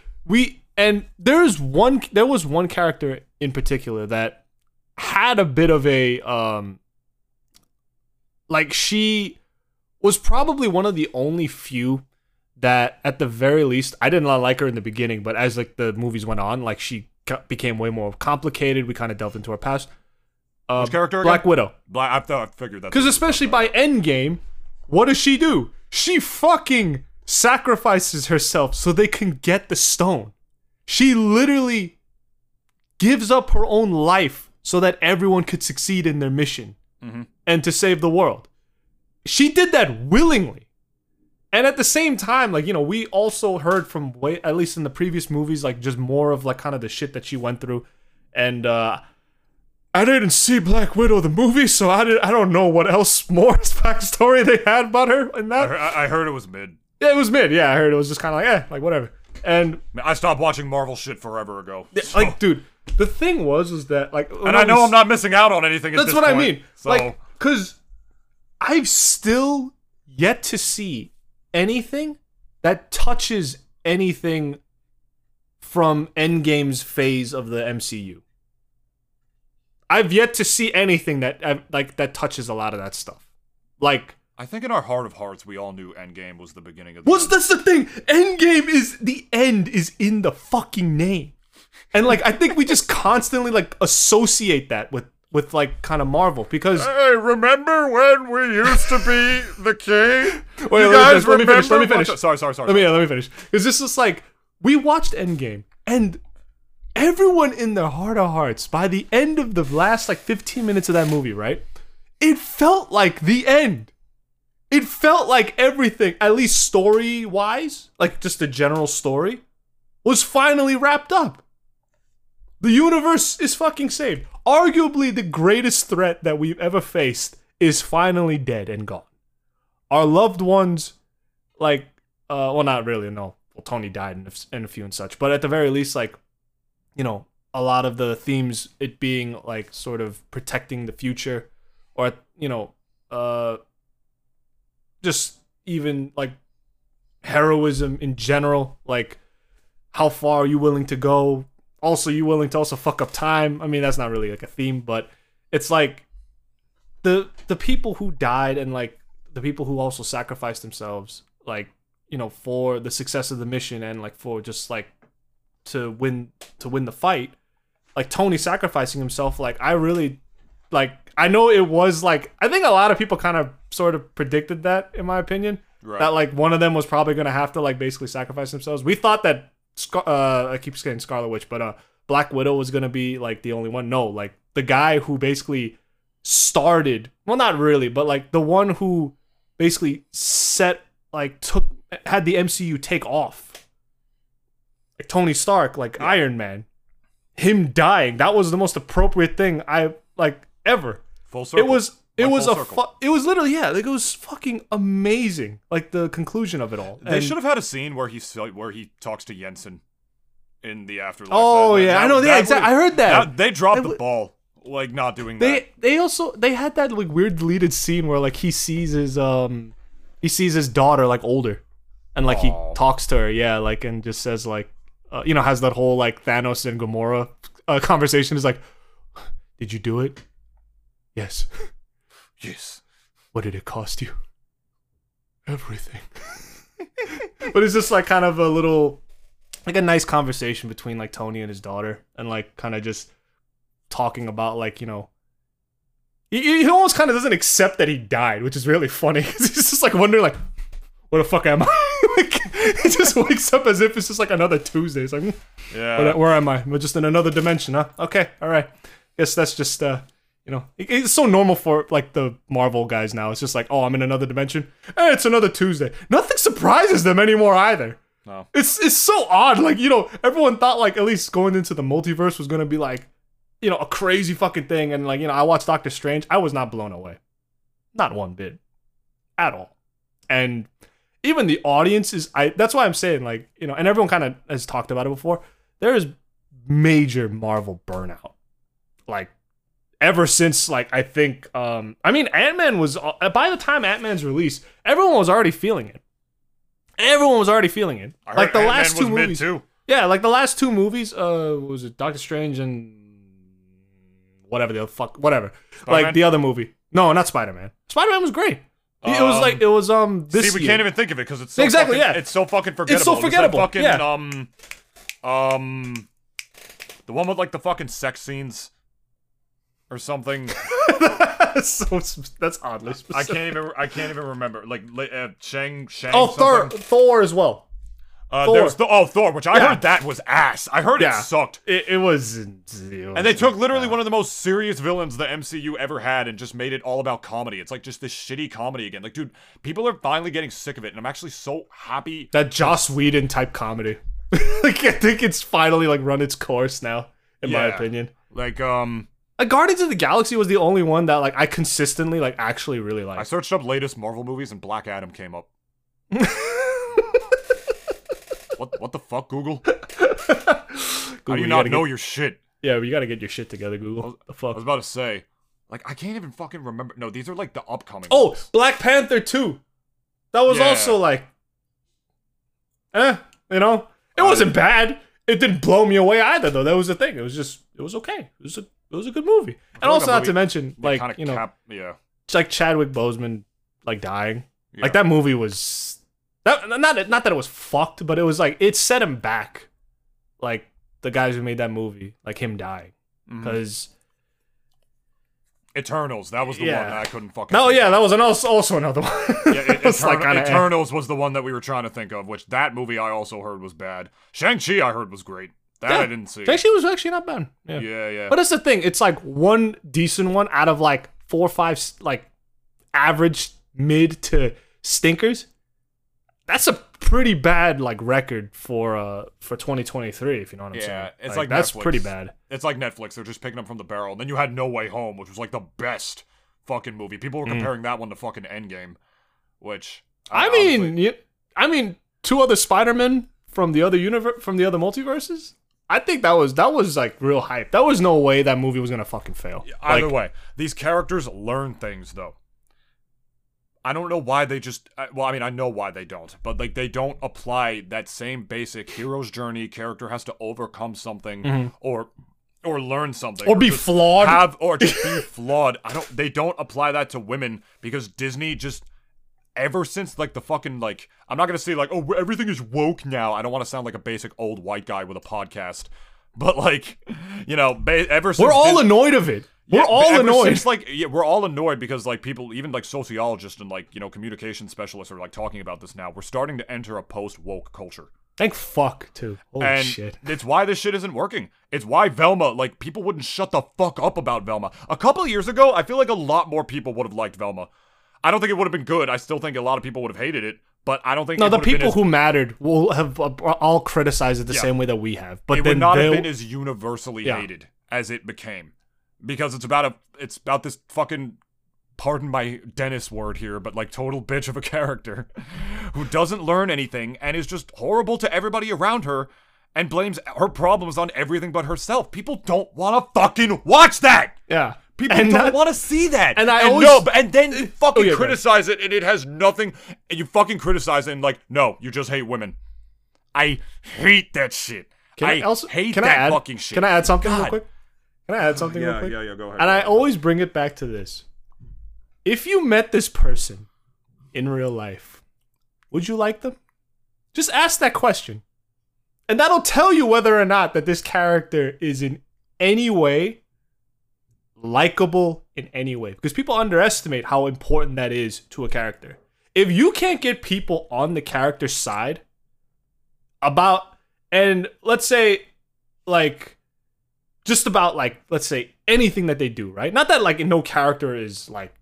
there was one character in particular that had a bit of a, like, she was probably one of the only few that, at the very least, I did not like her in the beginning, but as, like, the movies went on, like, she became way more complicated. We kind of delved into her past. Which character again? Black Widow. I figured that. Because especially by Endgame, what does she do? She fucking sacrifices herself so they can get the stone. She literally gives up her own life so that everyone could succeed in their mission and to save the world. She did that willingly. And at the same time, like, you know, we also heard from, at least in the previous movies, like, just more of, like, kind of the shit that she went through. And I didn't see Black Widow the movie, so I don't know what else more backstory they had about her in that. I heard it was mid. Yeah, it was mid. Yeah, I heard it was just kind of like, like, whatever. And I stopped watching Marvel shit forever ago. So. Like, dude, the thing was that, like... And I know I'm not missing out on anything at this point. That's what I mean. So. Like, because I've still yet to see anything that touches anything from Endgame's phase of the MCU. I've yet to see anything that, like, that touches a lot of that stuff. Like... I think in our heart of hearts, we all knew Endgame was the beginning of the movie. That's the thing! Endgame is... The end is in the fucking name. And, like, I think we just constantly, like, associate that with like, kind of Marvel, because... Hey, remember when we used to be the king? Wait, you guys let me finish. Sorry. Let me finish. Because this is, like, we watched Endgame, and everyone in their heart of hearts, by the end of the last, like, 15 minutes of that movie, right? It felt like the end. It felt like everything, at least story-wise, like just the general story, was finally wrapped up. The universe is fucking saved. Arguably the greatest threat that we've ever faced is finally dead and gone. Our loved ones, like, well, not really, no. Well, Tony died and a few and such. But at the very least, like, you know, a lot of the themes, it being, like, sort of protecting the future, or, you know, just even, like, heroism in general, like, how far are you willing to go? Also, you willing to also fuck up time? I mean, that's not really, like, a theme, but it's, like, the people who died and, like, the people who also sacrificed themselves, like, you know, for the success of the mission and, like, for just, like, to win the fight. Like, Tony sacrificing himself, like, I really, like, I know it was, like, I think a lot of people kind of sort of predicted that, in my opinion. Right. That, like, one of them was probably going to have to, like, basically sacrifice themselves. We thought that, I keep saying Scarlet Witch, but Black Widow was going to be, like, the only one. No, like, the guy who basically started, well, not really, but, like, the one who basically set, like, had the MCU take off. Like, Tony Stark, like, yeah. Iron Man. Him dying, that was the most appropriate thing I, like, ever. Full circle. It was literally, yeah, like, it was fucking amazing, like, the conclusion of it all. They should have had a scene where he talks to Jensen in the afterlife. Oh, yeah, I know, yeah, exactly. I heard that. They dropped the ball, like, not doing that. They had that, like, weird deleted scene where, like, he sees his daughter, like, older, and, like, he talks to her, yeah, like, and just says, like, you know, has that whole, like, Thanos and Gamora conversation. Is like, did you do it? Yes. Yes. What did it cost you? Everything. But it's just, like, kind of a little, like, a nice conversation between, like, Tony and his daughter, and, like, kind of just talking about, like, you know, he almost kind of doesn't accept that he died, which is really funny. He's just like wondering, like, what the fuck am I? Like, he just wakes up as if it's just like another Tuesday. It's like, yeah, where am I? We're just in another dimension, huh? Okay, all right. Guess that's just, you know, it's so normal for like the Marvel guys now. It's just like, oh, I'm in another dimension. Hey, it's another Tuesday. Nothing surprises them anymore either. No. It's so odd. Like, you know, everyone thought like at least going into the multiverse was gonna be like, you know, a crazy fucking thing. And like, you know, I watched Doctor Strange. I was not blown away, not one bit, at all. And even the audience is. That's why I'm saying, like, you know, and everyone kind of has talked about it before. There is major Marvel burnout. Like, ever since, like, I think, I mean, Ant-Man was, by the time Ant-Man's release, everyone was already feeling it. Everyone was already feeling it. Like the last two movies. Yeah, like the last two movies, was it Doctor Strange and whatever the fuck, whatever. Spider-Man? Like the other movie. No, not Spider-Man. Spider-Man was great. It was like, it was, this see, we year. Can't even think of it because it's so exactly, fucking, yeah. It's so fucking forgettable. It's so forgettable. It's like fucking, yeah. The one with like the fucking sex scenes or something. That's oddly specific. I can't even remember. Like, Shang. Oh, something. Thor as well. There's Thor, which I heard that was ass. I heard it sucked. It was. And they took literally one of the most serious villains the MCU ever had and just made it all about comedy. It's like just this shitty comedy again. Like, dude, people are finally getting sick of it, and I'm actually so happy that Joss Whedon type comedy. Like, I think it's finally like run its course now, in my opinion. Like, like Guardians of the Galaxy was the only one that like I consistently like actually really liked. I searched up latest Marvel movies and Black Adam came up. What the fuck, Google? How do you not know your shit? Yeah, well, you gotta get your shit together, Google. I was about to say, like, I can't even fucking remember. No, these are like the upcoming ones. Black Panther 2. That was also like, you know, it wasn't bad. It didn't blow me away either, though. That was the thing. It was just, it was okay. It was a good movie. And also, not to mention, like, kind of, you know, it's like Chadwick Boseman, like, dying. Yeah. Like, that movie was, not that it was fucked, but it was like, it set him back. Like, the guys who made that movie, like, him dying. Because Eternals, that was the one that I couldn't fucking think of. That was also another one. Eternals was the one that we were trying to think of, which that movie I also heard was bad. Shang-Chi I heard was great. That I didn't see. Shang-Chi was actually not bad. Yeah. But that's the thing. It's like one decent one out of like 4 or 5 like average mid to stinkers. That's a pretty bad like record for 2023, if you know what I'm saying. Yeah, it's like that's Netflix. Pretty bad. It's like Netflix. They're just picking up from the barrel. And then you had No Way Home, which was like the best fucking movie. People were comparing that one to fucking Endgame, which I mean, 2 other Spider-Men from the other universe, from the other multiverses. I think that was like real hype. That was no way that movie was gonna fucking fail. Yeah, either way, these characters learn things though. I don't know why they just. Well, I mean, I know why they don't, but like they don't apply that same basic hero's journey. Character has to overcome something or learn something, or just be flawed. They don't apply that to women because Disney just. Ever since, like, the fucking, like, I'm not gonna say, like, oh, everything is woke now. I don't want to sound like a basic old white guy with a podcast. But, like, you know, ever since... We're all annoyed of it. Yeah, we're all annoyed. Since, like, yeah, we're all annoyed because, like, people, even, like, sociologists and, like, you know, communication specialists are, like, talking about this now. We're starting to enter a post-woke culture. Thank fuck, too. Holy shit. It's why this shit isn't working. It's why Velma, like, people wouldn't shut the fuck up about Velma. A couple of years ago, I feel like a lot more people would have liked Velma. I don't think it would have been good. I still think a lot of people would have hated it, but I don't think. No, the people who mattered will have all criticized it the same way that we have. But it would not have been as universally hated as it became, because it's about this fucking, pardon my Dennis word here, but like total bitch of a character who doesn't learn anything and is just horrible to everybody around her and blames her problems on everything but herself. People don't want to fucking watch that. Yeah. People don't want to see that. And then you fucking criticize it, and it has nothing. And you fucking criticize it, and like, no, you just hate women. I hate that shit. I hate that fucking shit. Can I add something real quick? Can I add something real quick? Yeah, go ahead. And I always bring it back to this. If you met this person in real life, would you like them? Just ask that question. And that'll tell you whether or not that this character is in any way likable in any way, because people underestimate how important that is to a character. If you can't get people on the character's side about, and let's say, like, just about, like, let's say anything that they do, right? Not that, like, no character is, like,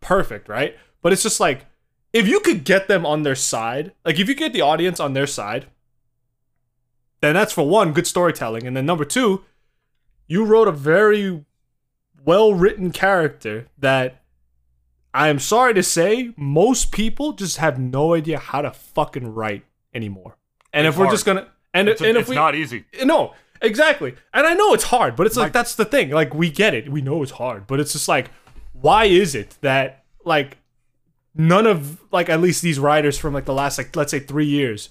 perfect, right? But it's just, like, if you could get them on their side, like, if you get the audience on their side, then that's, for one, good storytelling. And then, number two, you wrote a very well-written character that, I am sorry to say, most people just have no idea how to fucking write anymore. And it's if we're hard. Just gonna... and it's, and if it's we, not easy. No, exactly. And I know it's hard, but it's like, that's the thing. Like, we get it. We know it's hard. But it's just like, why is it that, like, none of, like, at least these writers from, like, the last, like, let's say 3 years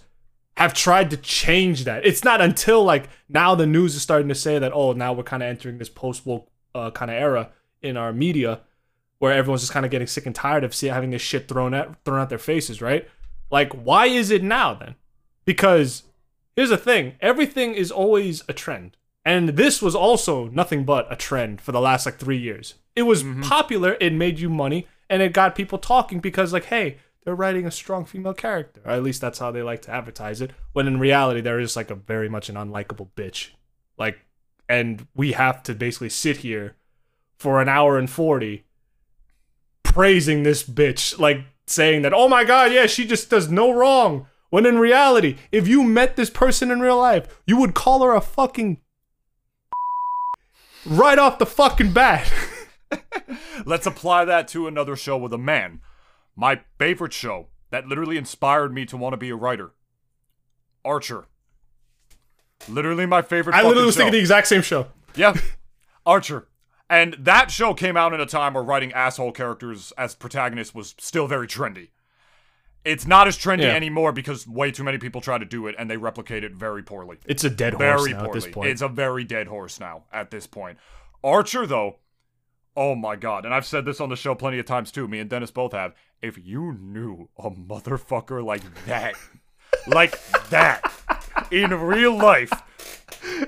have tried to change that? It's not until, like, now the news is starting to say that, oh, now we're kind of entering this post-woke kind of era in our media where everyone's just kind of getting sick and tired of having this shit thrown at their faces, right? Like, why is it now, then? Because... here's the thing. Everything is always a trend. And this was also nothing but a trend for the last, like, 3 years. It was popular. It made you money. And it got people talking because, like, hey, they're writing a strong female character. Or at least that's how they like to advertise it. When in reality, there is, like, a very much an unlikable bitch. Like, and we have to basically sit here for an hour and 40 praising this bitch. Like, saying that, oh, my God, yeah, she just does no wrong. When in reality, if you met this person in real life, you would call her a fucking right off the fucking bat. Let's apply that to another show with a man. My favorite show that literally inspired me to want to be a writer. Archer. Literally my favorite fucking show. I literally was thinking the exact same show. Yeah. Archer. And that show came out at a time where writing asshole characters as protagonists was still very trendy. It's not as trendy anymore because way too many people try to do it and they replicate it very poorly. It's a dead horse now at this point. It's a very dead horse now at this point. Archer, though, oh my God, and I've said this on the show plenty of times too, me and Dennis both have, if you knew a motherfucker like that, like that, in real life,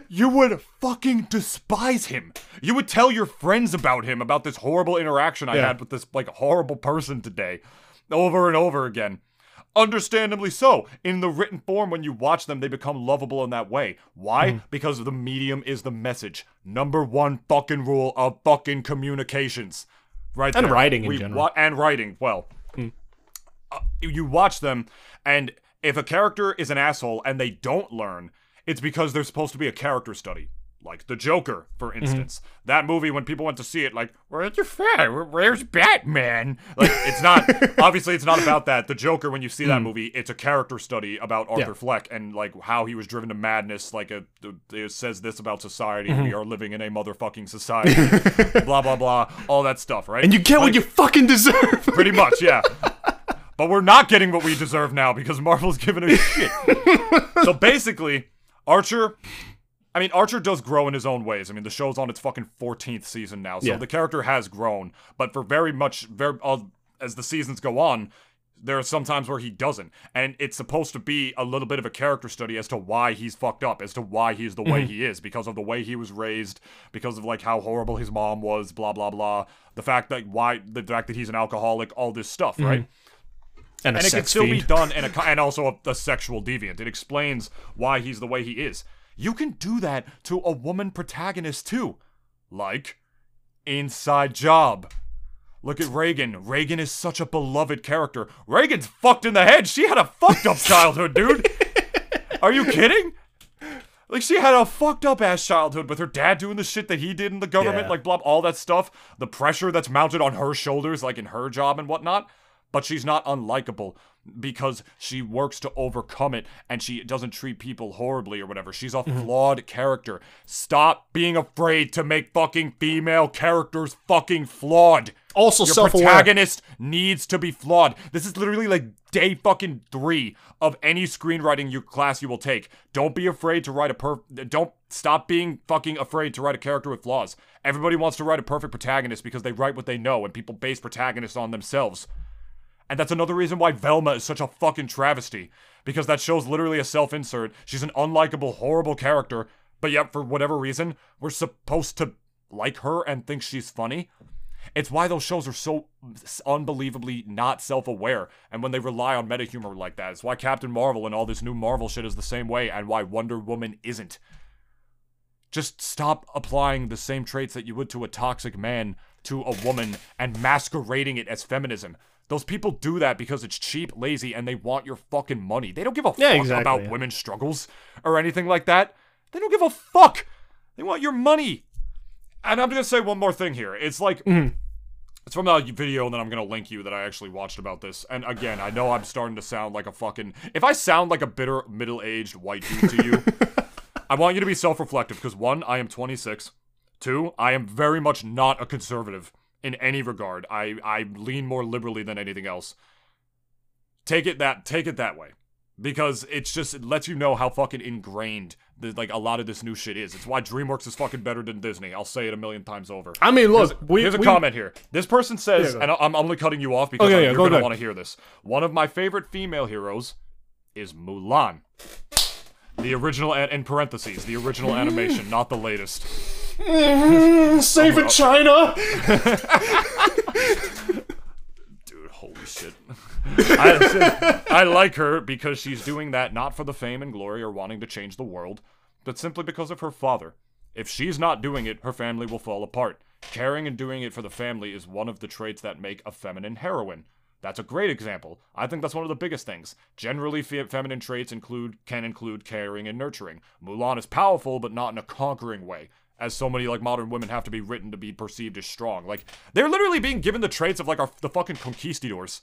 you would fucking despise him. You would tell your friends about him, about this horrible interaction I had with this, like, horrible person today. Over and over again. Understandably so. In the written form, when you watch them, they become lovable in that way. Why? Because the medium is the message. Number one fucking rule of fucking communications. Right. And there. Writing in general. And writing. Well, you watch them, and if a character is an asshole and they don't learn, it's because there's supposed to be a character study. Like The Joker, for instance. That movie, when people went to see it, like, where's your fan? Where's Batman? Like, it's not, obviously it's not about that. The Joker, when you see that movie, it's a character study about Arthur Fleck and, like, how he was driven to madness. Like, it says this about society. We are living in a motherfucking society. Blah, blah, blah. All that stuff, right? And you get, like, what you fucking deserve. Pretty much, yeah. But we're not getting what we deserve now because Marvel's giving a shit. So basically, Archer... I mean, Archer does grow in his own ways. I mean, the show's on its fucking 14th season now, so the character has grown. But for as the seasons go on, there are some times where he doesn't. And it's supposed to be a little bit of a character study as to why he's fucked up, as to why he's the way he is, because of the way he was raised, because of, like, how horrible his mom was, blah, blah, blah. The fact that he's an alcoholic, all this stuff, right? And it can still be done, and also a sexual deviant. It explains why he's the way he is. You can do that to a woman protagonist, too. Like, Inside Job. Look at Reagan. Reagan is such a beloved character. Reagan's fucked in the head. She had a fucked up childhood, dude. Are you kidding? Like, she had a fucked up ass childhood with her dad doing the shit that he did in the government, like, blah, all that stuff. The pressure that's mounted on her shoulders, like, in her job and whatnot. But she's not unlikable because she works to overcome it and she doesn't treat people horribly or whatever. She's a flawed character. Stop being afraid to make fucking female characters fucking flawed. Also self-aware. Your protagonist needs to be flawed. This is literally like day fucking 3 of any screenwriting class you will take. Don't be afraid to write Don't stop being fucking afraid to write a character with flaws. Everybody wants to write a perfect protagonist because they write what they know and people base protagonists on themselves. And that's another reason why Velma is such a fucking travesty. Because that show's literally a self-insert. She's an unlikable, horrible character. But yet, for whatever reason, we're supposed to like her and think she's funny. It's why those shows are so unbelievably not self-aware, and when they rely on meta-humor like that. It's why Captain Marvel and all this new Marvel shit is the same way, and why Wonder Woman isn't. Just stop applying the same traits that you would to a toxic man to a woman and masquerading it as feminism. Those people do that because it's cheap, lazy, and they want your fucking money. They don't give a fuck about women's struggles or anything like that. They don't give a fuck. They want your money. And I'm going to say one more thing here. It's like, it's from a video that I'm going to link you that I actually watched about this. And again, I know I'm starting to sound like a fucking... If I sound like a bitter, middle-aged white dude to you, I want you to be self-reflective. Because one, I am 26. Two, I am very much not a conservative in any regard. I lean more liberally than anything else. Take it that way. Because it lets you know how fucking ingrained a lot of this new shit is. It's why DreamWorks is fucking better than Disney. I'll say it a million times over. I mean, look, here's a comment here. This person says, and I'm only cutting you off because you're going to want to hear this. One of my favorite female heroes is Mulan. The original, in parentheses, the original animation, not the latest. Save it, China! Dude, holy shit. I like her because she's doing that not for the fame and glory or wanting to change the world, but simply because of her father. If she's not doing it, her family will fall apart. Caring and doing it for the family is one of the traits that make a feminine heroine. That's a great example. I think that's one of the biggest things. Generally, feminine traits can include caring and nurturing. Mulan is powerful, but not in a conquering way, as so many, modern women have to be written to be perceived as strong. They're literally being given the traits of, the fucking conquistadors.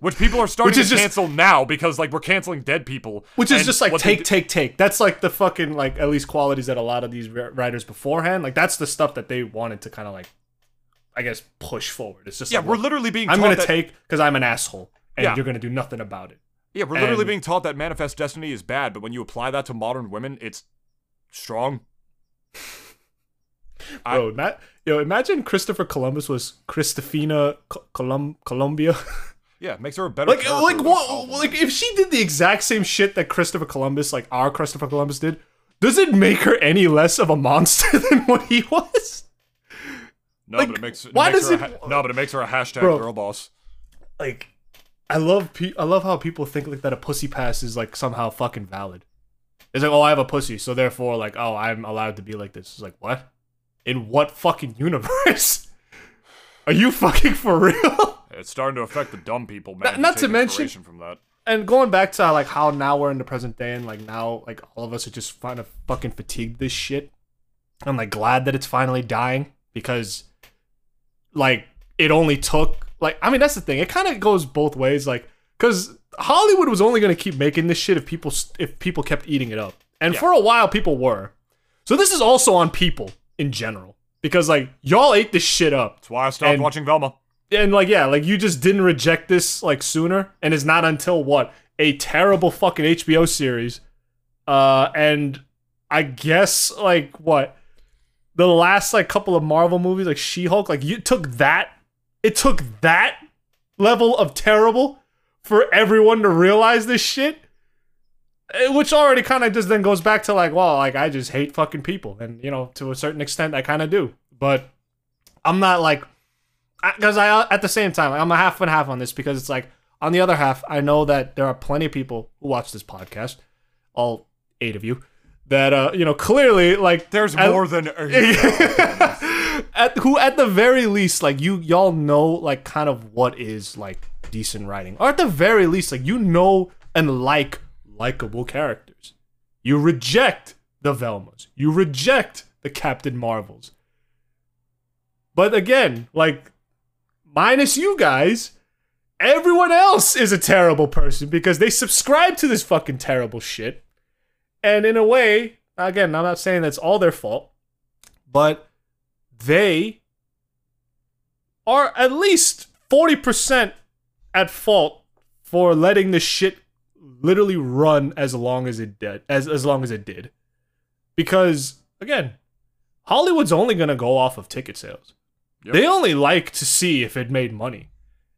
Which people are starting to cancel now because we're canceling dead people. Which is just take. That's the fucking at least qualities that a lot of these writers beforehand. That's the stuff that they wanted to kind of I guess push forward. It's just we're literally being. I'm gonna take because I'm an asshole and you're gonna do nothing about it. Yeah, we're literally being taught that manifest destiny is bad, but when you apply that to modern women, it's strong. Bro, imagine Christopher Columbus was Christofina Columbia. Yeah, makes her a better character. If she did the exact same shit that Christopher Columbus, our Christopher Columbus did, does it make her any less of a monster than what he was? No, but it makes her a hashtag girl boss. I love how people think that a pussy pass is somehow fucking valid. It's oh, I have a pussy, so therefore I'm allowed to be like this. It's what? In what fucking universe? Are you fucking for real? It's starting to affect the dumb people, man. Not to mention, from that. And going back to how now we're in the present day, and now all of us are just kind of fucking fatigued this shit. I'm glad that it's finally dying because it only took that's the thing. It kind of goes both ways, because Hollywood was only gonna keep making this shit if people kept eating it up, and for a while people were. So this is also on people. In general. Because, y'all ate this shit up. That's why I stopped watching Velma. And, you just didn't reject this, sooner. And it's not until, a terrible fucking HBO series. And I guess, the last, couple of Marvel movies, She-Hulk, you took that. It took that level of terrible for everyone to realize this shit. Which already kind of just then goes back to I just hate fucking people. And, to a certain extent, I kind of do. But I'm not because at the same time, I'm a half and half on this because it's on the other half, I know that there are plenty of people who watch this podcast, all 8 of you, that, clearly, there's more than... who, at the very least, y'all know, kind of what is, decent writing. Or at the very least, you know and likable characters. You reject the Velmas. You reject the Captain Marvels. But again, minus you guys, everyone else is a terrible person because they subscribe to this fucking terrible shit. And in a way, again, I'm not saying that's all their fault, but they are at least 40% at fault for letting this shit literally run as long as it did. Because, again, Hollywood's only going to go off of ticket sales. Yep. They only like to see if it made money.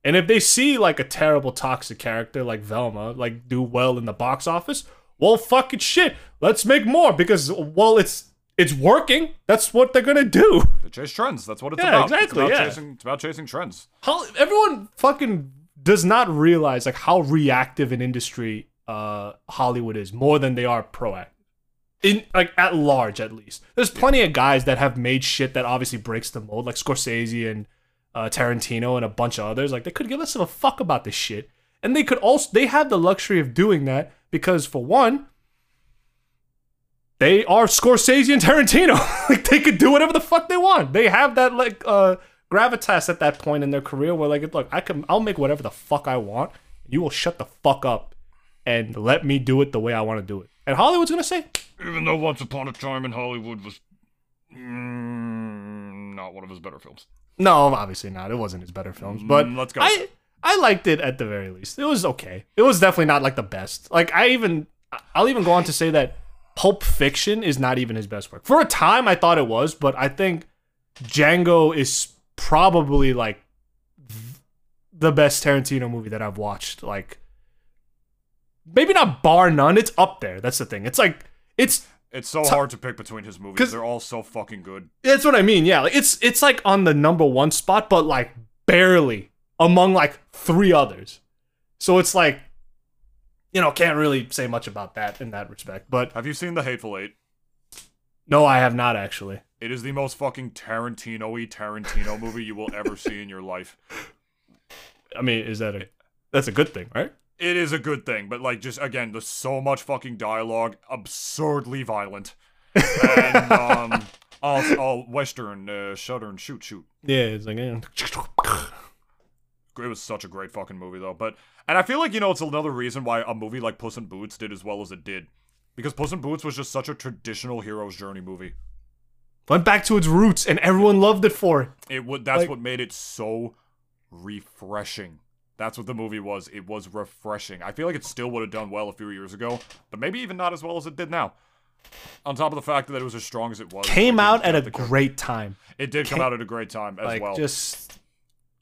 And if they see, a terrible toxic character like Velma, do well in the box office, well, fucking shit, let's make more because, well, it's it's working. That's what they're gonna do. They chase trends. That's what it's about. Exactly, it's about it's about chasing trends. How everyone fucking does not realize like how reactive an industry Hollywood is more than they are proactive. In like at large, at least. There's plenty of guys that have made shit that obviously breaks the mold, like Scorsese and Tarantino and a bunch of others. Like they could give us a fuck about this shit, and they could also they have the luxury of doing that because for one, they are Scorsese and Tarantino. Like they could do whatever the fuck they want. They have that like gravitas at that point in their career where like look, I'll make whatever the fuck I want. You will shut the fuck up and let me do it the way I want to do it. And Hollywood's gonna say, even though Once Upon a Time in Hollywood was not one of his better films. No, obviously not. It wasn't his better films, but let's go. I liked it at the very least. It was okay. It was definitely not like the best. Like I'll even go on to say that Pulp Fiction is not even his best work. For a time, I thought it was, but I think Django is probably, like, the best Tarantino movie that I've watched. Like, maybe not bar none. It's up there. That's the thing. It's, like, it's so hard to pick between his movies. They're all so fucking good. That's what I mean, yeah. Like, it's, like, on the #1 spot, but, like, barely among, like, 3 others. So it's, like, you know, can't really say much about that in that respect, but... Have you seen The Hateful Eight? No, I have not, actually. It is the most fucking Tarantino-y Tarantino movie you will ever see in your life. I mean, is that a... That's a good thing, right? It is a good thing, but, like, just, again, there's so much fucking dialogue, absurdly violent. And, all Western, shudder and shoot. Yeah, it's like... Yeah. It was such a great fucking movie, though, but... And I feel like, you know, it's another reason why a movie like Puss in Boots did as well as it did. Because Puss in Boots was just such a traditional hero's journey movie. Went back to its roots, and everyone loved it for it. That's like, what made it so refreshing. That's what the movie was. It was refreshing. I feel like it still would have done well a few years ago, but maybe even not as well as it did now. On top of the fact that it was as strong as it was. Came out at a great time. It did come out at a great time as well.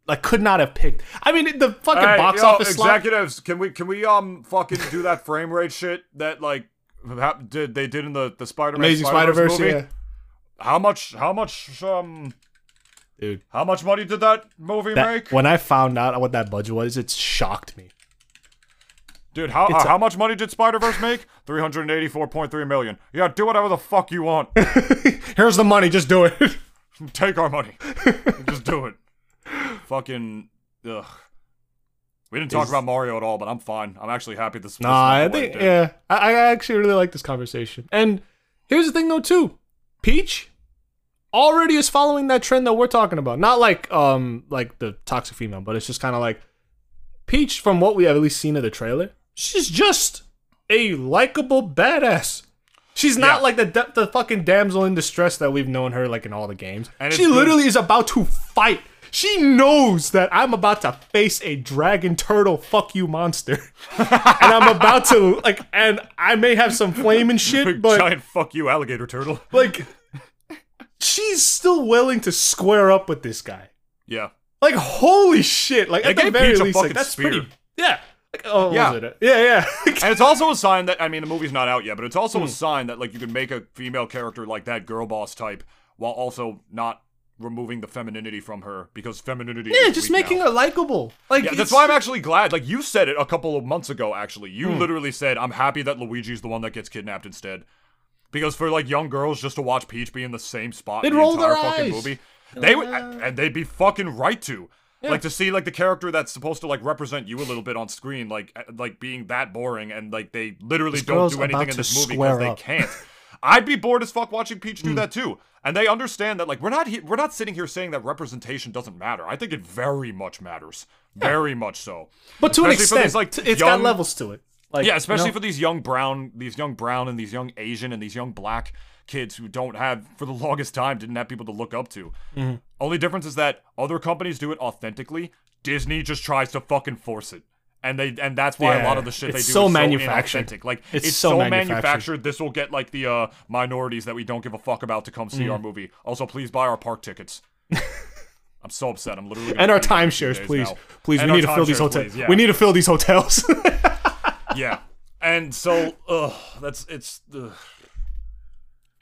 Like, could not have picked. I mean, the fucking box office executives, slot. Can we fucking do that frame rate shit that like did in the Spider-Man Amazing Spider-Verse movie? Yeah. How much money did that movie make? When I found out what that budget was, it shocked me. Dude, how much money did Spider-Verse make? $384.3 million. Yeah, do whatever the fuck you want. Here's the money, just do it. Take our money. Just do it. Fucking ugh. We didn't talk about Mario at all, but I'm fine. I'm actually happy this. Nah, I think yeah. I actually really like this conversation. And here's the thing though too, Peach already is following that trend that we're talking about. Not like like the toxic female, but it's just kind of like Peach from what we have at least seen of the trailer. She's just a likable badass. She's not like the fucking damsel in distress that we've known her like in all the games. And she literally is about to fight. She knows that I'm about to face a dragon turtle fuck you monster. And I'm about to, like, and I may have some flame and shit, but... Giant fuck you alligator turtle. Like, she's still willing to square up with this guy. Yeah. Like, holy shit. Like, at the very least, like, that's pretty... Yeah. Like, oh, yeah. Was it? Yeah. And it's also a sign that, I mean, the movie's not out yet, but it's also a sign that, like, you can make a female character like that girl boss type while also not... removing the femininity from her because femininity is just making her likable. Like that's why I'm actually glad. Like you said it a couple of months ago, actually. You literally said, I'm happy that Luigi's the one that gets kidnapped instead. Because for like young girls just to watch Peach be in the same spot they'd in the entire fucking movie. They would and they'd be fucking right to. Yeah. Like to see like the character that's supposed to like represent you a little bit on screen, like being that boring and like they literally don't do anything in this movie because they can't. I'd be bored as fuck watching Peach do that too. And they understand that, like, we're not sitting here saying that representation doesn't matter. I think it very much matters. Yeah. Very much so. But to especially an extent, for these, like, it's got levels to it. Like, yeah, especially for these young brown and these young Asian and these young black kids who don't have, for the longest time, didn't have people to look up to. Mm-hmm. Only difference is that other companies do it authentically. Disney just tries to fucking force it. And that's why a lot of the shit they do is so inauthentic. Like, it's so manufactured. This will get, like, the minorities that we don't give a fuck about to come see our movie. Also, please buy our park tickets. I'm so upset. I'm literally... And our timeshares, please. Please, we need to fill these hotels. We need to fill these hotels. Yeah. And so, ugh, that's... It's... Ugh.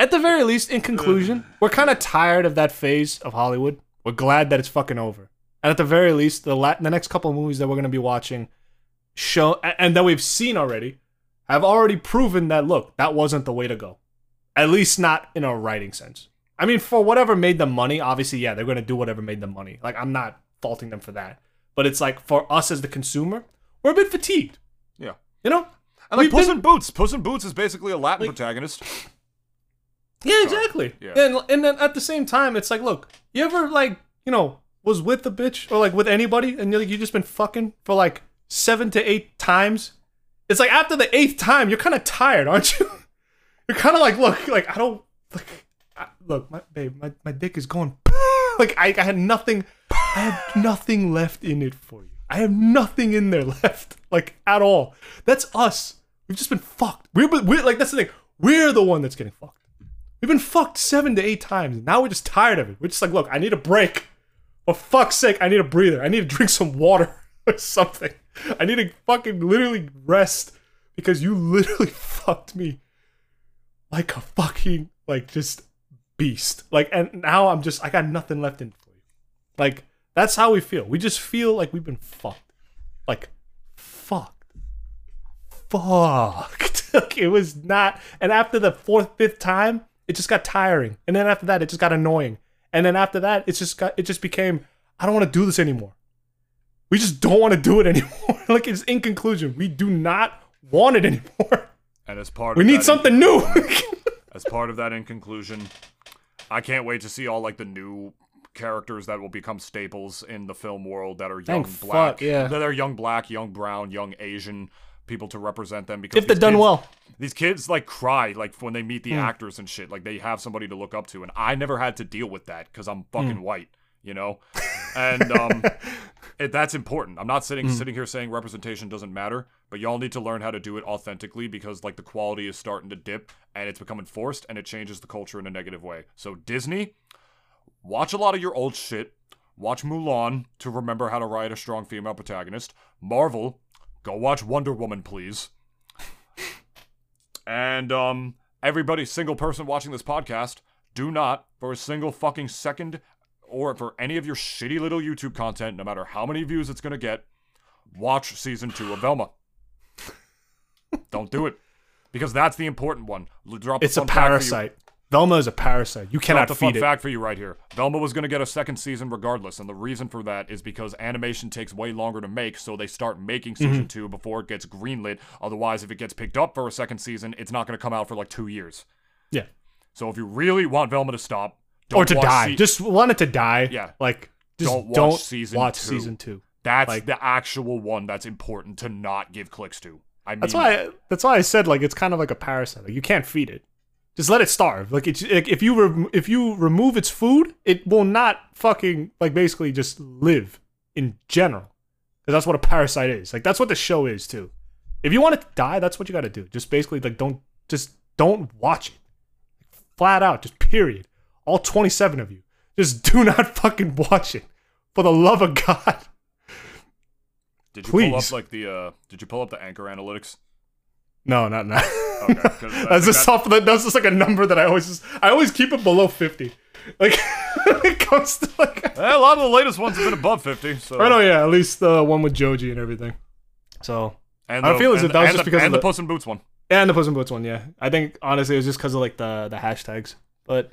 At the very least, in conclusion, we're kind of tired of that phase of Hollywood. We're glad that it's fucking over. And at the very least, the next couple of movies that we're going to be watching show, and that we've seen already, have already proven that, look, that wasn't the way to go. At least not in a writing sense. I mean, for whatever made them money, obviously, yeah, they're going to do whatever made them money. Like, I'm not faulting them for that. But it's like, for us as the consumer, we're a bit fatigued. Yeah. You know? And like Puss in Boots. Puss in Boots is basically a Latin protagonist. Yeah, exactly. Yeah. And then at the same time, it's like, look, you ever, like, you know, was with a bitch or, like, with anybody and you've just been fucking for, like, 7 to 8 times? It's like, after the 8th time, you're kind of tired, aren't you? You're kind of like, look, like, I don't, like, look, my babe, my dick is going, like, I had nothing, I have nothing left in it for you. I have nothing in there left, like, at all. That's us. We've just been fucked. We're like, that's the thing. We're the one that's getting fucked. We've been fucked 7 to 8 times. Now we're just tired of it. We're just like, look, I need a break. For fuck's sake, I need a breather. I need to drink some water or something. I need to fucking literally rest because you literally fucked me like a fucking, like, just beast. Like, and now I'm just, I got nothing left in for you. Like, that's how we feel. We just feel like we've been fucked. Like, fucked. Fucked. Like, it was not, and after the 4th, 5th time, it just got tiring. And then after that, it just got annoying. And then after that, it just became, I don't want to do this anymore. We just don't want to do it anymore. Like, it's in conclusion, we do not want it anymore. And as part of that, we need something new. As part of that, in conclusion, I can't wait to see all, like, the new characters that will become staples in the film world that are young black, that are young black, young brown, young Asian people to represent them, because if they're done well. These kids, like, cry, like, when they meet the actors and shit. Like, they have somebody to look up to. And I never had to deal with that because I'm fucking white, you know? And that's important. I'm not sitting here saying representation doesn't matter, but y'all need to learn how to do it authentically because, like, the quality is starting to dip and it's becoming forced and it changes the culture in a negative way. So, Disney, watch a lot of your old shit. Watch Mulan to remember how to write a strong female protagonist. Marvel, go watch Wonder Woman, please. And everybody, single person watching this podcast, do not, for a single fucking second, or for any of your shitty little YouTube content, no matter how many views it's going to get, watch season 2 of Velma. Don't do it. Because that's the important one. It's a parasite. Velma is a parasite. You cannot feed it. Fun fact for you right here. Velma was going to get a 2nd season regardless, and the reason for that is because animation takes way longer to make, so they start making season 2 before it gets greenlit. Otherwise, if it gets picked up for a 2nd season, it's not going to come out for like 2 years. Yeah. So if you really want Velma to stop, don't or to die. Just want it to die. Yeah. Like, just don't watch season two. That's like, the actual one that's important to not give clicks to. I mean, that's why I said, like, it's kind of like a parasite. Like, you can't feed it. Just let it starve. Like, it's, like, if you remove its food, it will not fucking, like, basically just live in general. Because that's what a parasite is. Like, that's what the show is too. If you want it to die, that's what you gotta do. Just basically, like, don't watch it. Flat out, just period. All 27 of you. Just do not fucking watch it. For the love of God. Did you pull up like the did you pull up the Anchor Analytics? No, not now. Okay, that's just off. That's just like a number that I always keep it below 50. Like, it comes to like a lot of the latest ones have been above 50. So right, oh yeah, at least the one with Joji and everything. So and I feel as if that was just because of the Puss in Boots one. And the Puss in Boots one, yeah. I think honestly it was just because of like the hashtags, but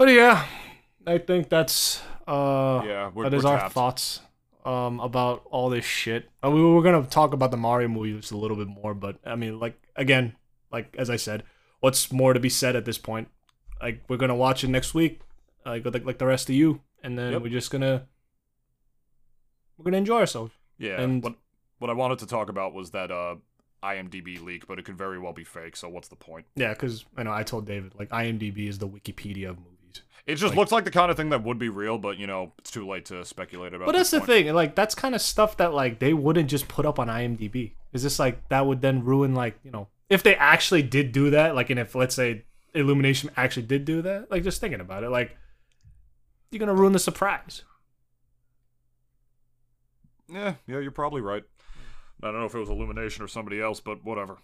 yeah, I think that's that is our thoughts. About all this shit. I mean, we were gonna talk about the Mario movie just a little bit more, but I mean, like, again, like as I said, what's more to be said at this point? Like, we're gonna watch it next week, like the rest of you, and then we're just gonna enjoy ourselves. Yeah. And what I wanted to talk about was that IMDb leak, but it could very well be fake. So what's the point? Yeah, because I know I told David, like, IMDb is the Wikipedia of movies. It just looks like the kind of thing that would be real, but, you know, it's too late to speculate about. But that's the thing. Like, that's kind of stuff that, like, they wouldn't just put up on IMDb. Is this, like, that would then ruin, like, you know, if they actually did do that, like, and if, let's say, Illumination actually did do that, like, just thinking about it, like, you're going to ruin the surprise. Yeah, you're probably right. I don't know if it was Illumination or somebody else, but whatever.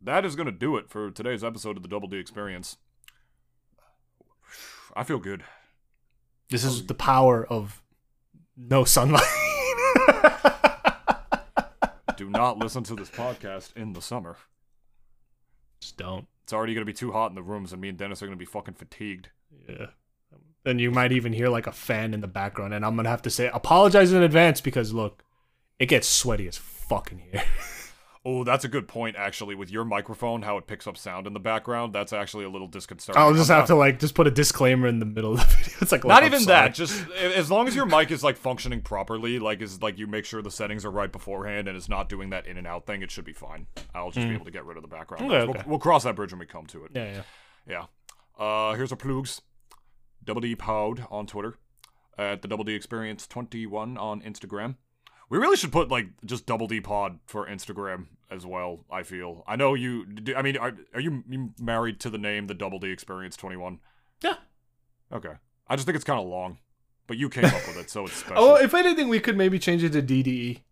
that is going to do it for today's episode of the Double D Experience. I feel good. This is the power of no sunlight. Do not listen to this podcast in the summer. Just don't. It's already going to be too hot in the rooms, and me and Dennis are going to be fucking fatigued. Yeah. And you might even hear like a fan in the background, and I'm going to have to say, apologize in advance, because look, it gets sweaty as fuck in here. Oh, that's a good point, actually. With your microphone, how it picks up sound in the background, that's actually a little disconcerting. I'll just have to, like, just put a disclaimer in the middle of the video. It's like, not even that. Just as long as your mic is, like, functioning properly, like, is like you make sure the settings are right beforehand and it's not doing that in and out thing, it should be fine. I'll just be able to get rid of the background. Okay, okay. We'll cross that bridge when we come to it. Yeah, yeah. Yeah. Here's our plugs. Double D Pod on Twitter. At the Double D Experience 21 on Instagram. We really should put, like, just Double D Pod for Instagram as well, I feel. I know you... I mean, are you married to the name, the Double D Experience 21? Yeah. Okay. I just think it's kind of long. But you came up with it, so it's special. Oh, if anything, we could maybe change it to DDE.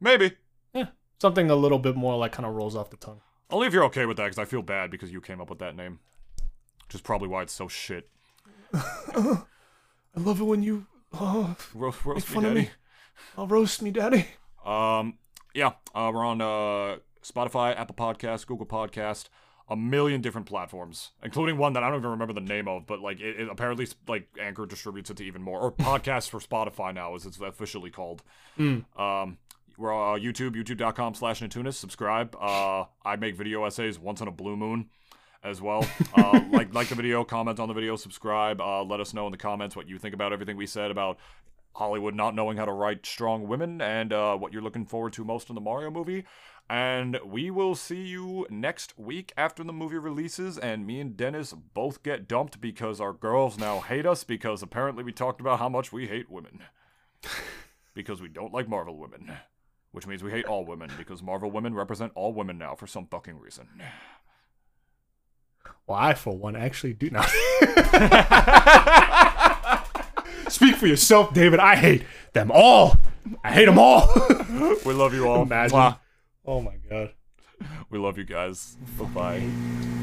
Maybe. Yeah. Something a little bit more, like, kind of rolls off the tongue. Only if you're okay with that, because I feel bad because you came up with that name. Which is probably why it's so shit. I love it when you... roast me, Daddy. I'll roast me, Daddy. We're on Spotify, Apple Podcasts, Google Podcasts, a million different platforms, including one that I don't even remember the name of, but like it apparently like Anchor distributes it to even more, or Podcasts for Spotify now, as it's officially called. We're on YouTube, youtube.com/Natunas. Subscribe. I make video essays once in a blue moon as well. Like the video, comment on the video, subscribe. Let us know in the comments what you think about everything we said about Hollywood not knowing how to write strong women, and what you're looking forward to most in the Mario movie. And we will see you next week after the movie releases, and me and Dennis both get dumped because our girls now hate us, because apparently we talked about how much we hate women. Because we don't like Marvel women. Which means we hate all women, because Marvel women represent all women now for some fucking reason. Well, I, for one, actually do not. Speak for yourself, David. I hate them all. I hate them all. We love you all. Imagine. Mwah. Oh, my God. We love you guys. Bye-bye.